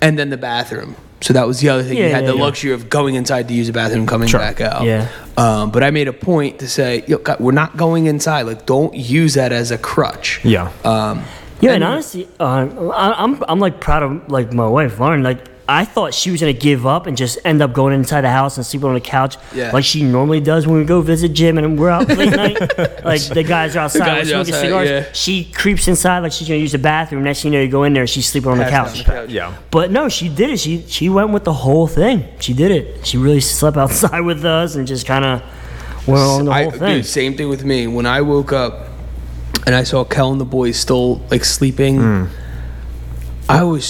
then the bathroom. So that was the other thing. You had the luxury of going inside to use the bathroom, coming back out. Yeah. But I made a point to say, yo, God, we're not going inside. Like, don't use that as a crutch. Yeah. Yeah, and honestly, I'm like proud of like my wife, Lauren. Like I thought she was gonna give up and just end up going inside the house and sleeping on the couch, like she normally does when we go visit Jim and we're out late night. Like the guys are outside, smoking cigars. Yeah. She creeps inside like she's gonna use the bathroom. Next thing you know, you go in there, she's sleeping on the couch. Yeah. But no, she did it. She went with the whole thing. She did it. She really slept outside with us and just kind of went on the whole thing. Dude, same thing with me. When I woke up. And I saw Kel and the boys still like sleeping. I was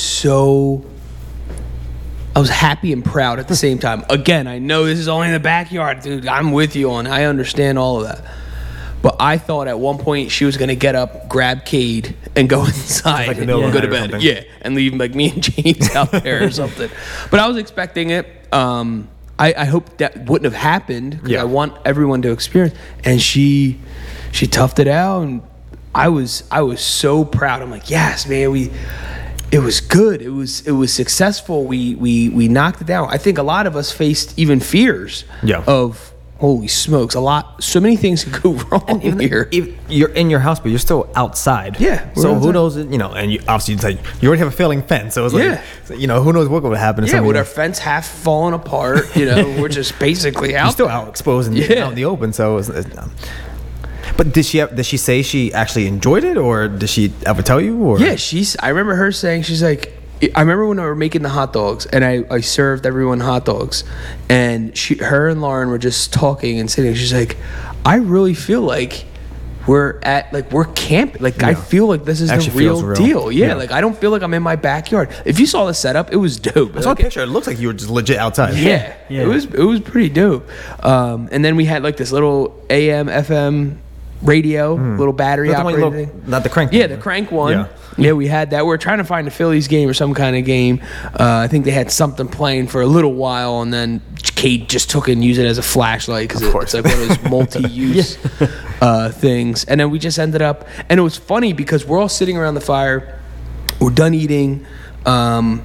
happy and proud at the same time. Again, I know this is only in the backyard, dude. I'm with you on. I understand all of that. But I thought at one point she was gonna get up, grab Cade, and go inside like and go to bed. Yeah, and leave like me and James out there or something. But I was expecting it. I hope that wouldn't have happened because I want everyone to experience. And she toughed it out and. I was so proud. I'm like, yes, man. It was good. It was successful. We knocked it down. I think a lot of us faced even fears of holy smokes. So many things could go wrong here. If you're in your house, but you're still outside. Yeah. So outside. Who knows? You know, and you, obviously it's like, you already have a failing fence. So it's like, you know, who knows what would happen? Yeah. With our fence half falling apart, you know, we're just basically out. You're still out exposed out in the open. So it's But did she say she actually enjoyed it, or did she ever tell you? Or I remember her saying, she's like, I remember when I were making the hot dogs, and I served everyone hot dogs, and her and Lauren were just talking and sitting. She's like, I really feel like we're camping. Like I feel like this is the real deal. Yeah, like I don't feel like I'm in my backyard. If you saw the setup, it was dope. I saw a picture. It looks like you were just legit outside. Yeah, yeah. It was pretty dope. And then we had like this little AM FM. Radio, little battery operated thing. Not the crank one. Yeah, the crank one. Yeah, we had that. We were trying to find a Phillies game or some kind of game. I think they had something playing for a little while, and then Kate just took it and used it as a flashlight because it's like one of those multi-use things. And then we just ended up, and it was funny because we're all sitting around the fire. We're done eating. And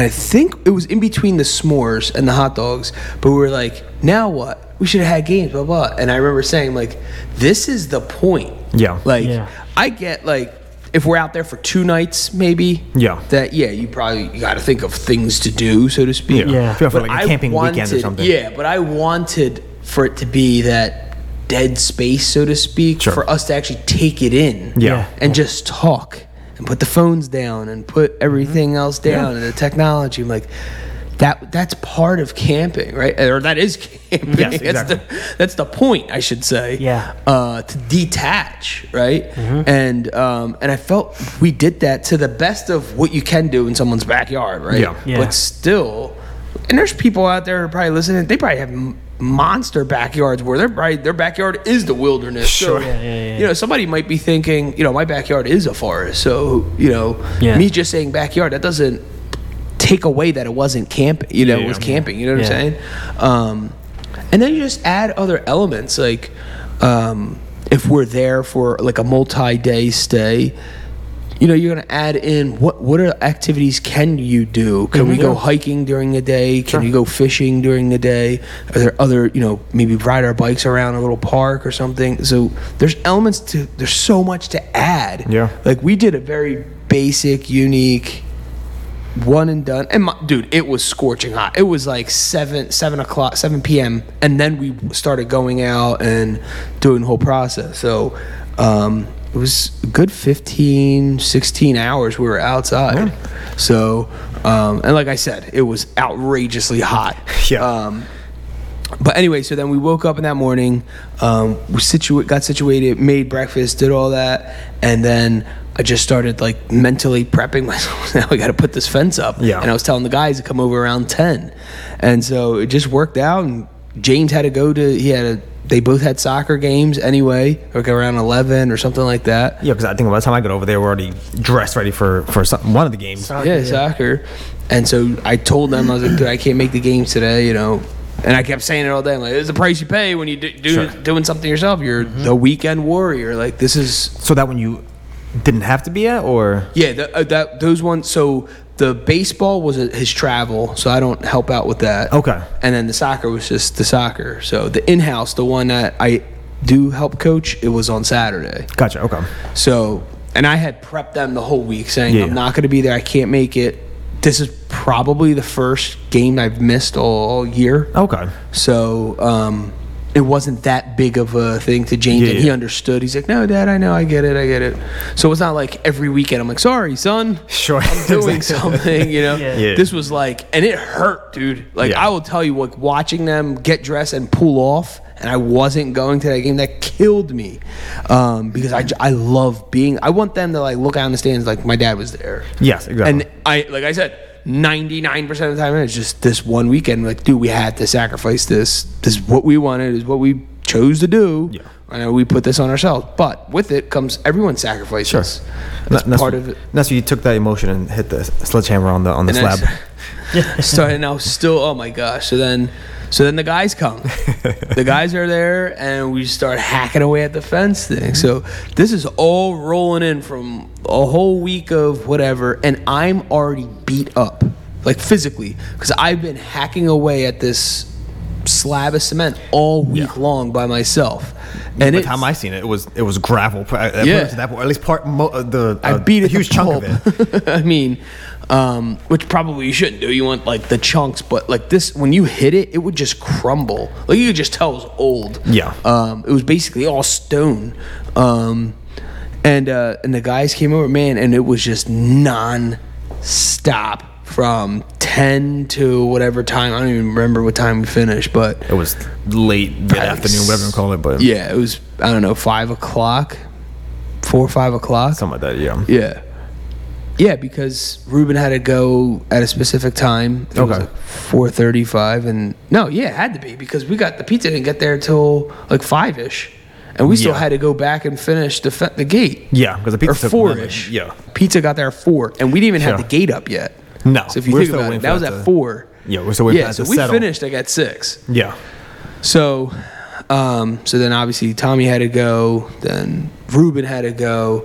I think it was in between the s'mores and the hot dogs, but we were like, now what? We should have had games, blah, blah. And I remember saying, like, this is the point. Yeah. Like, I get like, if we're out there for two nights, maybe. Yeah. That you probably got to think of things to do, so to speak. Yeah. If like a camping weekend or something. Yeah, but I wanted for it to be that dead space, so to speak, for us to actually take it in. Yeah. And just talk and put the phones down and put everything else down and the technology. I'm like, that's part of camping, right? Or that is camping. Yes, exactly. That's the point, I should say. Yeah. To detach, right? Mm-hmm. And I felt we did that to the best of what you can do in someone's backyard, right? Yeah. But still, and there's people out there who are probably listening. They probably have monster backyards where their backyard is the wilderness. Sure. So, you know, somebody might be thinking, you know, my backyard is a forest. So, you know, me just saying backyard, that doesn't take away that it wasn't camping, you know, it was camping, you know what I'm saying? And then you just add other elements, like if we're there for like a multi-day stay, you know, you're going to add in what are activities can you do? Can we go hiking during the day? Can you go fishing during the day? Are there other, you know, maybe ride our bikes around a little park or something? So there's elements to, there's so much to add. Yeah. Like we did a very basic, unique, one and done, and dude, it was scorching hot. It was like 7 p.m. and then we started going out and doing the whole process. So it was a good 15-16 hours we were outside. Yeah. So and like I said, it was outrageously hot. Yeah. But anyway, so then we woke up in that morning, we got situated, made breakfast, did all that, and then I just started like mentally prepping myself. Now I got to put this fence up. Yeah. And I was telling the guys to come over around 10. And so it just worked out. And James had to go to, they both had soccer games anyway, like around 11 or something like that. Yeah, because I think by the time I got over, they were already dressed, ready for one of the games. Soccer. And so I told them, I was like, dude, I can't make the games today, you know. And I kept saying it all day. I'm like, this is the price you pay when you doing something yourself. You're the weekend warrior. Like, this is. So that when you didn't have to be at, or? Yeah, that those ones. So the baseball was his travel, so I don't help out with that. Okay. And then the soccer was just the soccer. So the in-house, the one that I do help coach, it was on Saturday. Gotcha, okay. So, and I had prepped them the whole week saying, I'm not going to be there, I can't make it. This is probably the first game I've missed all year. Okay. So, it wasn't that big of a thing to James, and he understood. He's like, "No, Dad, I know, I get it." So it's not like every weekend I'm like, "Sorry, son, I'm doing something," you know. Yeah. This was like, and it hurt, dude. Like I will tell you, like watching them get dressed and pull off, and I wasn't going to that game. That killed me, because I love being. I want them to like look out in the stands like my dad was there. Yes, exactly. And I, like I said, 99% of the time, it's just this one weekend. Like, dude, we had to sacrifice this. This is what we wanted. Is what we chose to do. Yeah. And we put this on ourselves. But with it comes everyone sacrifices. Sure. That's part of it. That's where you took that emotion and hit the sledgehammer on the slab. And I was still, oh my gosh. So then the guys come. The guys are there, and we start hacking away at the fence thing. So this is all rolling in from a whole week of whatever, and I'm already beat up, like physically, because I've been hacking away at this slab of cement all week long by myself. And by the time I seen it, it was gravel. To that point, at least I beat a huge chunk of it. I mean. Which probably you shouldn't do. You want like the chunks, but like this, when you hit it, it would just crumble. Like you could just tell it was old. Yeah. It was basically all stone. And the guys came over, man, and it was just non-stop from 10 to whatever time. I don't even remember what time we finished, but it was late that afternoon, whatever you call it. But yeah, it was, I don't know, 4 or 5 o'clock, something like that. Yeah. Yeah, because Ruben had to go at a specific time. It was like 4:35, and it had to be because we got the pizza didn't get there till like 5-ish, and we still had to go back and finish the gate. Yeah, because the pizza took 4-ish. Yeah, pizza got there at 4, and we didn't even have the gate up yet. No, so if you think about it, that was at 4. Yeah, we're still waiting. Yeah, so we finished like at 6. Yeah. So then obviously Tommy had to go. Then Ruben had to go.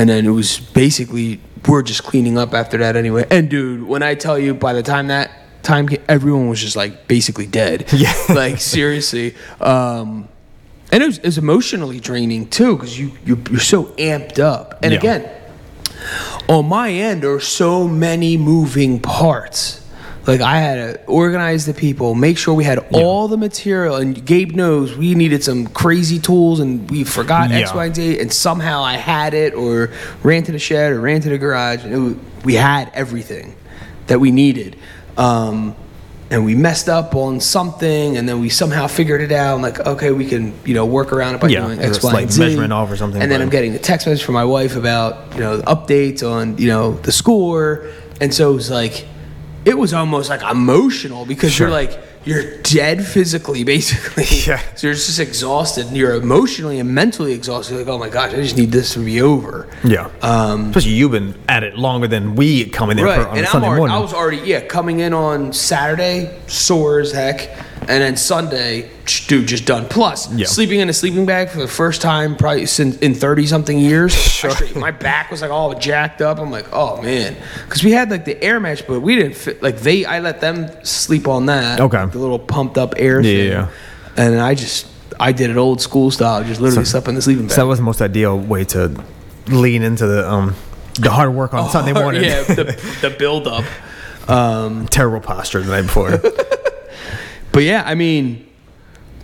And then it was basically, we're just cleaning up after that anyway. And, dude, when I tell you by the time that time came, everyone was just, like, basically dead. Yeah. Like, seriously. And it was emotionally draining too, because you're so amped up. And again, on my end there are so many moving parts. Like, I had to organize the people, make sure we had all the material, and Gabe knows we needed some crazy tools, and we forgot X, Y, and Z, and somehow I had it, or ran to the shed, or ran to the garage, and we had everything that we needed. And we messed up on something, and then we somehow figured it out. I'm like, okay, we can, work around it by doing X, Y, and Z. Measurement off or something. And then I'm getting a text message from my wife about, the updates on, the score. And so it was like, it was almost like emotional, because you're dead physically, basically. Yeah. So you're just exhausted, and you're emotionally and mentally exhausted. You're like, oh my gosh, I just need this to be over. Yeah. Especially you've been at it longer than we coming in on Sunday morning. I was already coming in on Saturday, sore as heck, and then Sunday, dude, just done. Plus, sleeping in a sleeping bag for the first time probably since in 30-something years. My back was like all jacked up. I'm like, oh man, because we had like the air match, but we didn't fit. Like I let them sleep on that. Okay. Like, the little pumped up air thing. Yeah. And I did it old school style. Just literally slept in the sleeping bag. So that was the most ideal way to lean into the hard work on Sunday morning. Yeah, the build up. Terrible posture the night before. But yeah, I mean,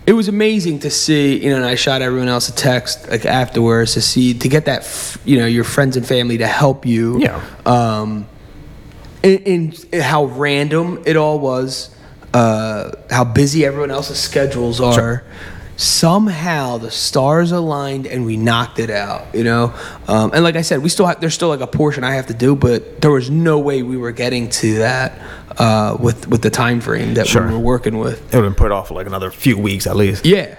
it was amazing to see, and I shot everyone else a text like afterwards to get that, your friends and family to help you. Yeah. And how random it all was, how busy everyone else's schedules are. Sure. Somehow the stars aligned and we knocked it out, And like I said, there's still like a portion I have to do, but there was no way we were getting to that with the time frame that we were working with. It would have been put off for like another few weeks at least. Yeah.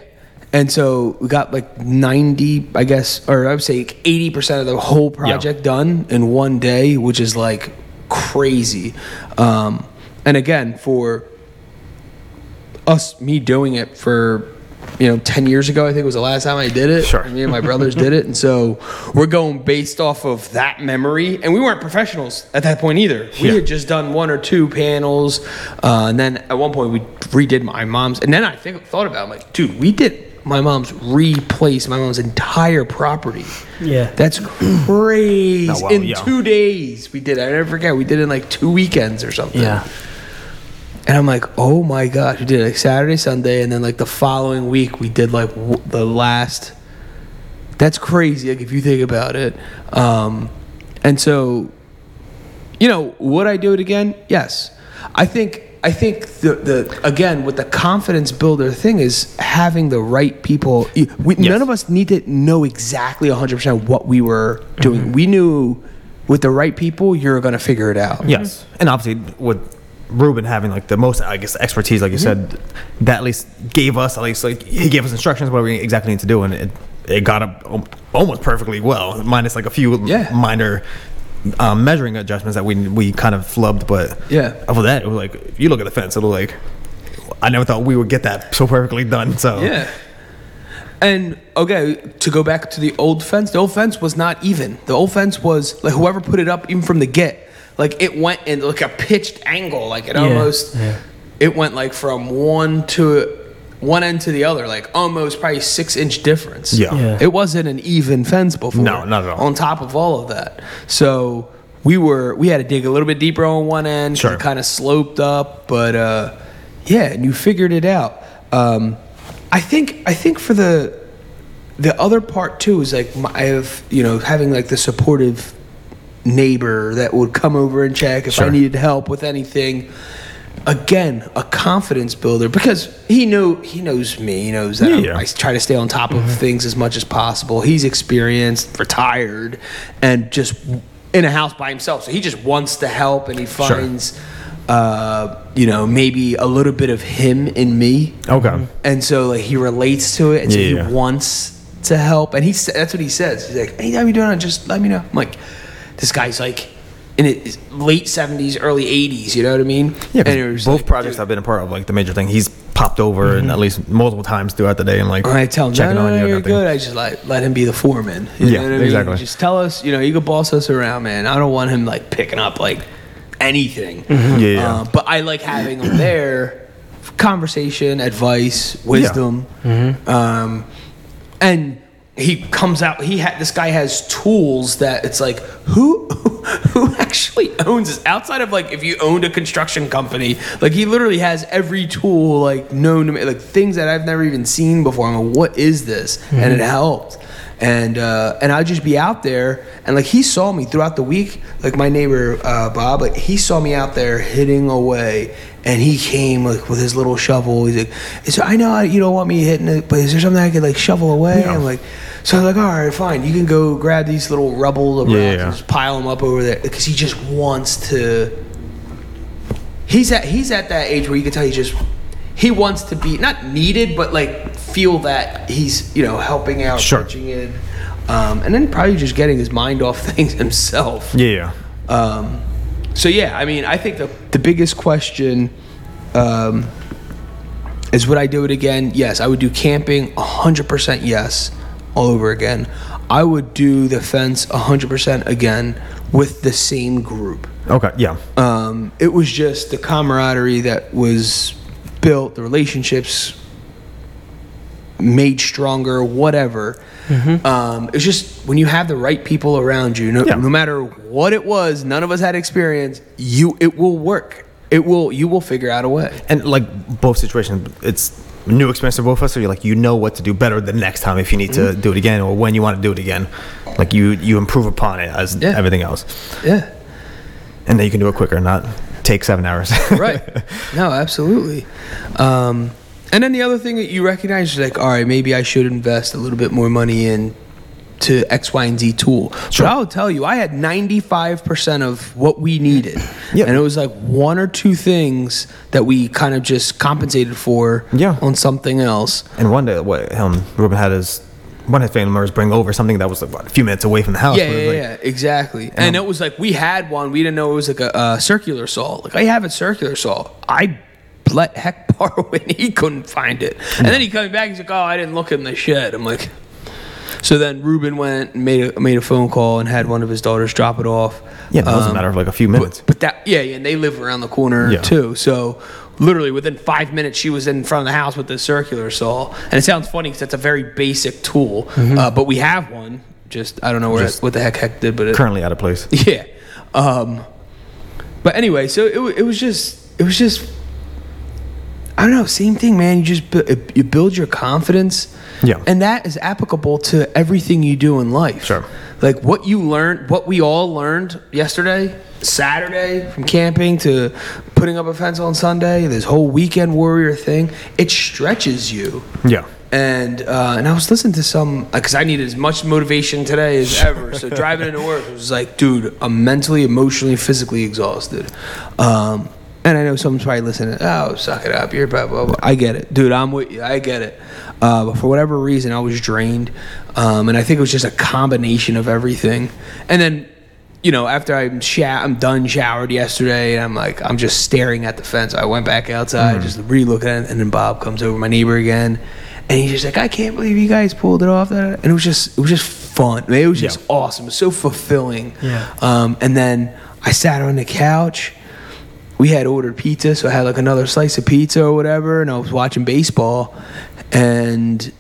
And so we got like 80% of the whole project done in one day, which is like crazy. And again, for me doing it for 10 years ago, I think was the last time I did it. Sure. Me and my brothers did it. And so we're going based off of that memory. And we weren't professionals at that point either. We had just done one or two panels. And then at one point, we redid my mom's. And then I thought about it. I'm like, dude, we did my mom's entire property. Yeah. That's crazy. Oh, wow, in 2 days, we did it. I never forget. We did it in like 2 weekends or something. Yeah. And I'm like, oh my gosh, we did like Saturday, Sunday, and then like the following week we did like the last. That's crazy, like if you think about it. And so, would I do it again? Yes. I think again, with the confidence builder thing is having the right people. None of us need to know exactly 100% what we were doing. Mm-hmm. We knew with the right people, you're going to figure it out. Yes, and obviously with Ruben having like the most, I guess, expertise, like you said, that he gave us instructions what we exactly need to do, and it got up almost perfectly well, minus like a few minor measuring adjustments that we kind of flubbed, but after that it was like, if you look at the fence, it'll like, I never thought we would get that so perfectly done. So and okay, to go back to the old fence was not even. The old fence was like, whoever put it up, even from the get, like it went in like a pitched angle, like it almost, it went like from one end to the other, like almost probably 6-inch difference. Yeah. It wasn't an even fence before. No, not at all. On top of all of that, so we had to dig a little bit deeper on one end. Sure. It kind of sloped up, but and you figured it out. I think for the other part too is like having like the supportive neighbor that would come over and check if I needed help with anything. Again, a confidence builder, because he knows me. He knows that I try to stay on top of things as much as possible. He's experienced, retired, and just in a house by himself, so he just wants to help, and he finds maybe a little bit of him in me. Okay, and so like he relates to it, and so he wants to help, and that's what he says. He's like, anytime you're doing it, just let me know. I'm like, this guy's like in his late 70s, early 80s, you know what I mean? Yeah, both like, projects I've been a part of, like the major thing, he's popped over and at least multiple times throughout the day, and like, I tell him, checking on you. You're good. I just like let him be the foreman. You know what exactly. I mean? Just tell us, you can boss us around, man. I don't want him like picking up like anything. Mm-hmm. Yeah. But I like having him there, for conversation, advice, wisdom. Yeah. And he comes out, this guy has tools that it's like, who actually owns this? Outside of like, if you owned a construction company, like he literally has every tool like known to me, like things that I've never even seen before. I'm like, what is this? Mm-hmm. And it helped. And I'd just be out there, and like he saw me throughout the week, like my neighbor Bob, like he saw me out there hitting away, and he came like with his little shovel. He's like, I know you don't want me hitting it, but is there something I could like shovel away? Yeah. I'm like, so I'm like, all right, fine, you can go grab these little rubble around and just pile them up over there, because he just wants to. He's at that age where you can tell he wants to be not needed, but like feel that he's, you know, helping out, pitching in, and then probably just getting his mind off things himself. Yeah. So yeah, I mean, I think the biggest question is, would I do it again? Yes, I would do camping 100%. Yes, all over again. I would do the fence 100% again with the same group. Okay. Yeah. It was just the camaraderie that was built, the relationships made stronger, whatever. Mm-hmm. It's just when you have the right people around you, no matter what it was, none of us had experience, it will work. You will figure out a way. And like both situations, it's new experience for both of us, so you're like, you know what to do better the next time if you need to do it again, or when you want to do it again. Like you improve upon it as everything else. Yeah. And then you can do it quicker, not take 7 hours. Right. No, absolutely. And then the other thing that you recognize is like, all right, maybe I should invest a little bit more money into X, Y, and Z tool. Sure. But I'll tell you, I had 95% of what we needed. Yeah. And it was like one or two things that we kind of just compensated for on something else. And one day, Ruben had one of his family members bring over something that was a few minutes away from the house. Exactly. And it was like, we had one. We didn't know it was like a circular saw. Like, I have a circular saw. I let Heck borrow it. He couldn't find it. And then he comes back, he's like, oh, I didn't look in the shed. I'm like... So then Ruben went and made a phone call and had one of his daughters drop it off. Yeah, it was a matter of like a few minutes. But that... Yeah, and they live around the corner too. So... Literally within 5 minutes, she was in front of the house with the circular saw. And it sounds funny because that's a very basic tool. Mm-hmm. But we have one. Just, I don't know what the heck did. But currently out of place. Yeah. But anyway, so it was just, I don't know, same thing, man. You build your confidence. Yeah. And that is applicable to everything you do in life. Sure. Like what you learned, what we all learned yesterday, Saturday, from camping to putting up a fence on Sunday, this whole weekend warrior thing, it stretches you. Yeah. And I was listening to some, because I needed as much motivation today as ever. So driving into work, it was like, dude, I'm mentally, emotionally, physically exhausted. And I know someone's probably listening, oh, suck it up, you're blah, blah, blah. I get it. Dude, I'm with you. I get it. But for whatever reason, I was drained. And I think it was just a combination of everything. And then, you know, after I'm done, showered yesterday, and I'm like, I'm just staring at the fence. I went back outside, just re-looking at it, and then Bob comes over, my neighbor again, and he's just like, I can't believe you guys pulled it off. And it was just fun. I mean, it was just awesome. It was so fulfilling. Yeah. And then I sat on the couch. We had ordered pizza, so I had like another slice of pizza or whatever, and I was watching baseball, and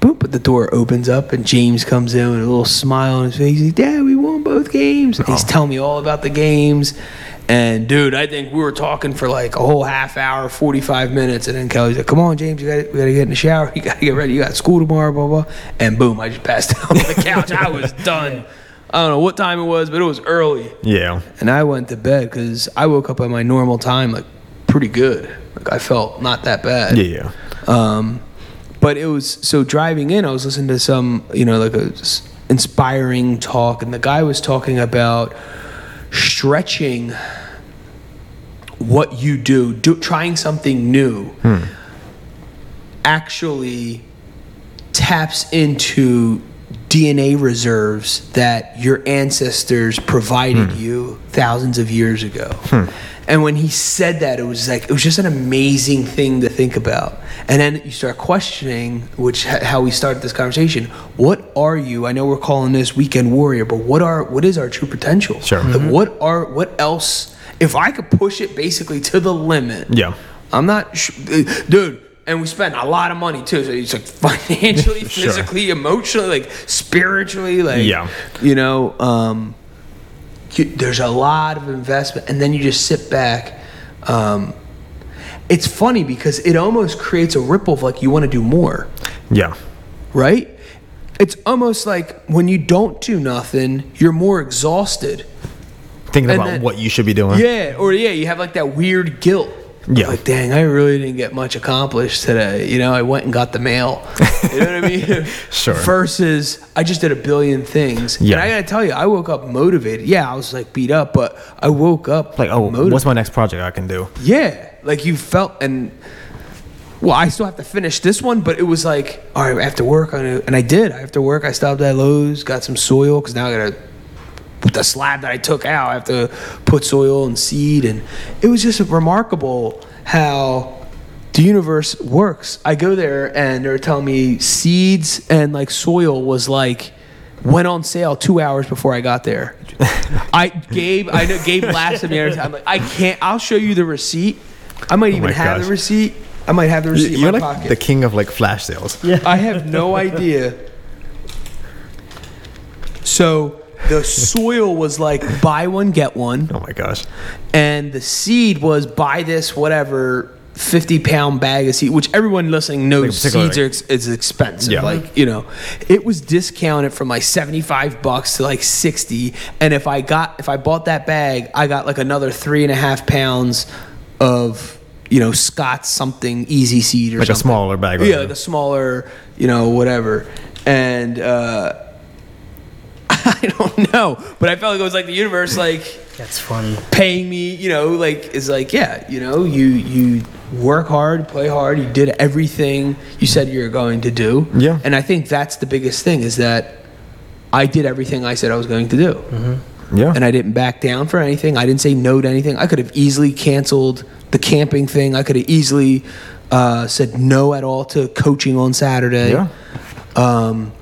boop, the door opens up, and James comes in with a little smile on his face. He's like, Dad, we won both games. And he's telling me all about the games, and dude, I think we were talking for like a whole half hour, 45 minutes, and then Kelly's like, come on, James, we gotta get in the shower. You gotta get ready. You got school tomorrow, blah, blah. And boom, I just passed out on the couch. I was done. I don't know what time it was, but it was early. Yeah. And I went to bed because I woke up at my normal time, like, pretty good. Like, I felt not that bad. Yeah. But it was, so driving in, I was listening to some, you know, like a inspiring talk, and the guy was talking about stretching what you do, trying something new, actually taps into DNA reserves that your ancestors provided you thousands of years ago. And when he said that, it was just an amazing thing to think about. And then you start questioning, which how we started this conversation. What are you? I know we're calling this weekend warrior, but what is our true potential? Sure. Mm-hmm. Like what else? If I could push it basically to the limit, I'm not, dude. And we spent a lot of money too. So it's like financially, physically, emotionally, like spiritually, like you know, there's a lot of investment, and then you just sit back. It's funny because it almost creates a ripple of like you want to do more. Yeah. Right? It's almost like when you don't do nothing, you're more exhausted. Thinking about what you should be doing. Yeah, or you have like that weird guilt. Yeah. Like, dang, I really didn't get much accomplished today. You know, I went and got the mail. You know what I mean? Sure. Versus, I just did a billion things. Yeah. And I got to tell you, I woke up motivated. Yeah, I was like beat up, but I woke up like, oh, motivated. What's my next project I can do? Yeah. Like you felt, and well, I still have to finish this one, but it was like, all right, I have to work on it. And I did. I have to work. I stopped at Lowe's, got some soil, because now I got to. The slab that I took out, I have to put soil and seed, and it was just remarkable how the universe works. I go there and they're telling me seeds and like soil was like went on sale 2 hours before I got there. Gabe laughs at me every time. I'm like, I can't. I'll show you the receipt. I might even have the receipt. I might have the receipt in my pocket. You're like the king of like flash sales. Yeah. I have no idea. So. The soil was like, buy one, get one. Oh, my gosh. And the seed was, buy this, whatever, 50-pound bag of seed, which everyone listening knows like seeds is expensive. Yeah. Like, you know, it was discounted from like $75 to like $60. And if I bought that bag, I got like another 3.5 pounds of, you know, Scott's something, easy seed or like something. Like a smaller bag. Right? Yeah, like a smaller, you know, whatever. And, I don't know, but I felt like it was like the universe, like that's funny. Paying me, you know, like is like you know, you work hard, play hard, you did everything you said you were going to do. Yeah, and I think that's the biggest thing is that I did everything I said I was going to do. Mm-hmm. Yeah, and I didn't back down for anything. I didn't say no to anything. I could have easily canceled the camping thing. I could have easily said no at all to coaching on Saturday. Yeah.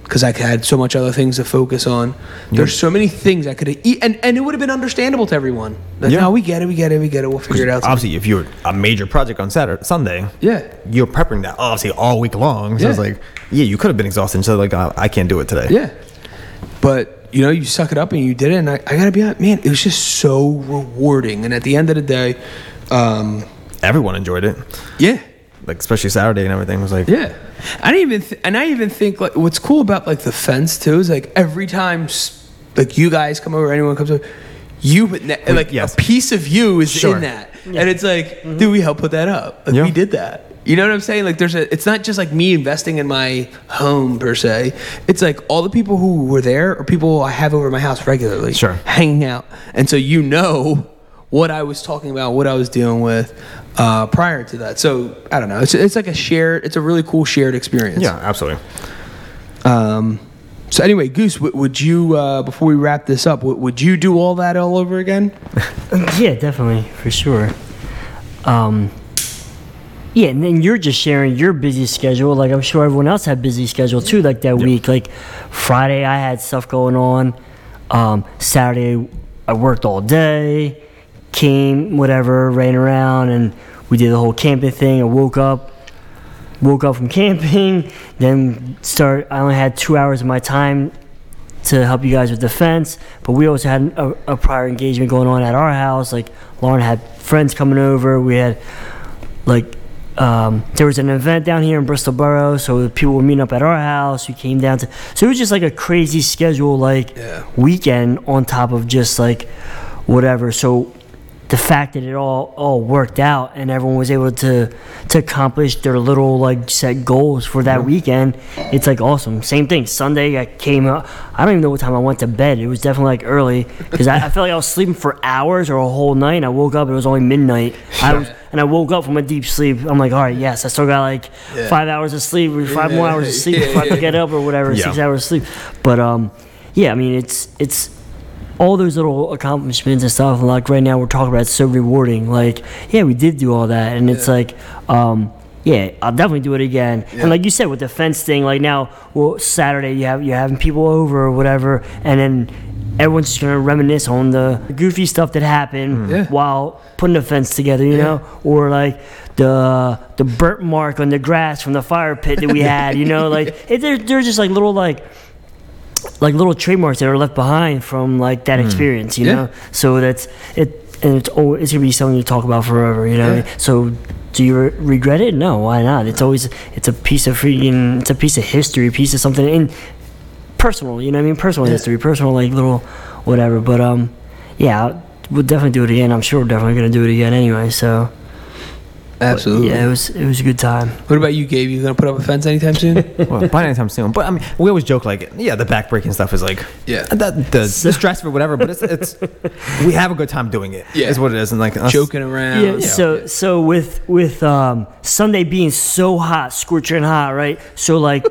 Because I had so much other things to focus on. There's so many things I could have eaten, and it would have been understandable to everyone. Like, no, we get it, we'll figure it out. Obviously, if you're a major project on Sunday, you're prepping that obviously all week long. So it's like, you could have been exhausted. So like, I can't do it today. Yeah, but you know, you suck it up and you did it. And I gotta be honest, man, it was just so rewarding. And at the end of the day, everyone enjoyed it. Yeah. Like especially Saturday and everything was like I even think like what's cool about like the fence too is like every time like you guys come over, anyone comes over, you like a piece of you is in that, and it's like dude, we helped put that up, like we did that. You know what I'm saying? Like it's not just like me investing in my home per se. It's like all the people who were there are people I have over at my house regularly, hanging out, and so you know what I was talking about, what I was dealing with prior to that. So, I don't know. It's like it's a really cool shared experience. Yeah, absolutely. So anyway, Goose, would you, before we wrap this up, would you do all that all over again? Yeah, definitely, for sure. Yeah, and then you're just sharing your busy schedule. Like, I'm sure everyone else had busy schedule too, like that week. Like, Friday, I had stuff going on. Saturday, I worked all day. Came, whatever, ran around, and we did the whole camping thing. I woke up from camping, then I only had 2 hours of my time to help you guys with the fence, but we also had a prior engagement going on at our house. Like, Lauren had friends coming over. We had, like, there was an event down here in Bristol Borough, so people were meeting up at our house. We came down to, so it was just like a crazy schedule, like, weekend on top of just, like, whatever. So the fact that it all worked out and everyone was able to accomplish their little like set goals for that weekend, it's like awesome. Same thing. Sunday I came up. I don't even know what time I went to bed. It was definitely like early because I felt like I was sleeping for hours or a whole night. And I woke up. It was only midnight. I woke up from a deep sleep. I'm like, all right, yes, I still got like 5 hours of sleep, or 5 more hours of sleep before I could get up or whatever, 6 hours of sleep. But I mean, it's. All those little accomplishments and stuff, like right now we're talking about, it's so rewarding. Like, we did do all that, and it's like, I'll definitely do it again. Yeah. And like you said, with the fence thing, like now, well, Saturday you're having people over or whatever, and then everyone's just going to reminisce on the goofy stuff that happened while putting the fence together, you know? Or like the burnt mark on the grass from the fire pit that we had, you know? Like, they're just like little, like little trademarks that are left behind from like that experience, you know? So that's it. And it's always, it's gonna be something to talk about forever, you know. So, do you regret it? No, why not? It's always, it's a piece of freaking, it's a piece of history, a piece of something, and personal, you know what I mean? Personal history, personal like little whatever. But yeah, we'll definitely do it again. I'm sure we're definitely gonna do it again anyway. So, absolutely, but yeah, it was a good time. What about you, Gabe? You gonna put up a fence anytime soon? Well, not anytime soon. But I mean, we always joke like, yeah, the backbreaking stuff is like, the stress or whatever. But it's we have a good time doing it. Yeah, is what it is, and like us joking around. Yeah. So with Sunday being so hot, scorching hot, right? So like.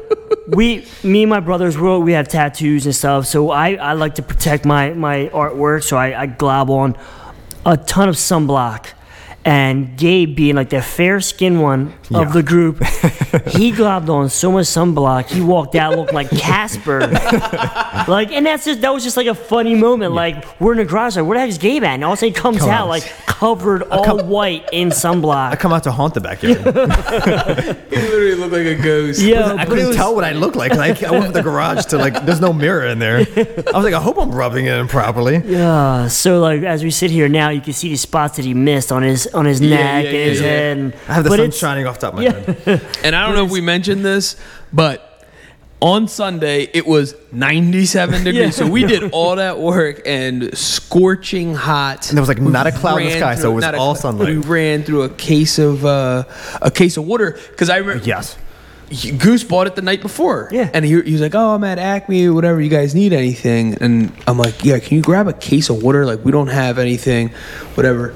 Me and my brothers, we have tattoos and stuff. So I like to protect my artwork. So I glob on a ton of sunblock. And Gabe, being like the fair-skinned one of the group, he globbed on so much sunblock, he walked out looking like Casper. Like, and that was just like a funny moment. Yeah. Like, we're in the garage, like, where the heck is Gabe at? And all of a sudden, he comes out like covered all white in sunblock. I come out to haunt the backyard. He literally looked like a ghost. Yeah, I couldn't tell what I looked like. Like, I went to the garage to like, there's no mirror in there. I was like, I hope I'm rubbing it in properly. Yeah. So like, as we sit here now, you can see the spots that he missed on his. On his neck and his head. And, I have the sun shining off the top of my head. And I don't know if we mentioned this, but on Sunday it was 97 degrees. So we did all that work and scorching hot. And there was like not a cloud in the sky, so it was all sunlight. We ran through a case of water because I remember. Yes. Goose bought it the night before. Yeah. And he was like, oh, I'm at Acme, whatever, you guys need anything. And I'm like, yeah, can you grab a case of water? Like, we don't have anything, whatever.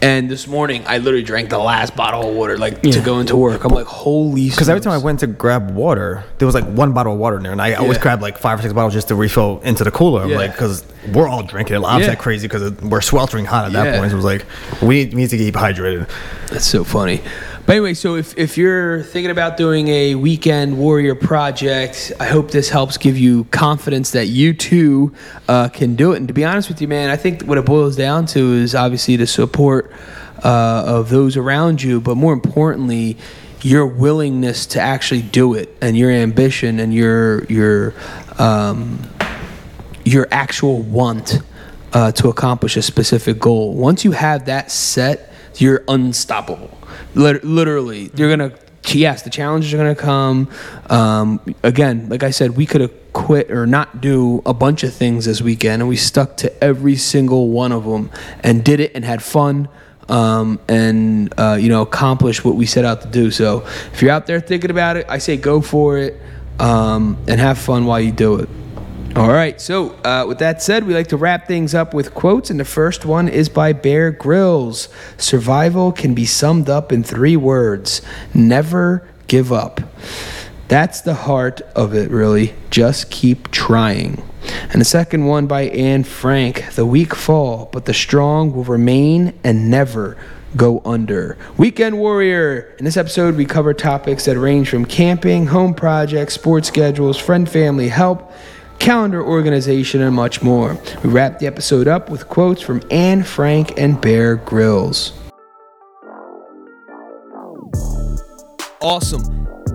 And this morning, I literally drank the last bottle of water, like, to go into work. I'm like, holy shit. Because every time I went to grab water, there was, like, one bottle of water in there. And I always grabbed, like, 5 or 6 bottles just to refill into the cooler. I'm like, because we're all drinking it. I'm that crazy because we're sweltering hot at that point. So it was like, we need to keep hydrated. That's so funny. But anyway, so if you're thinking about doing a weekend warrior project, I hope this helps give you confidence that you too can do it. And to be honest with you, man, I think what it boils down to is obviously the support of those around you, but more importantly, your willingness to actually do it, and your ambition, and your actual want to accomplish a specific goal. Once you have that set, you're unstoppable. Literally, you're gonna. Yes, the challenges are gonna come. Again, like I said, we could have quit or not do a bunch of things this weekend, and we stuck to every single one of them and did it and had fun, and accomplished what we set out to do. So, if you're out there thinking about it, I say go for it and have fun while you do it. All right. So, with that said, we like to wrap things up with quotes, and the first one is by Bear Grylls. Survival can be summed up in 3 words: never give up. That's the heart of it, really. Just keep trying. And the second one by Anne Frank: the weak fall, but the strong will remain and never go under. Weekend warrior. In this episode, we cover topics that range from camping, home projects, sports schedules, friend, family, help, calendar organization, and much more. We wrap the episode up with quotes from Anne Frank and Bear Grylls. Awesome.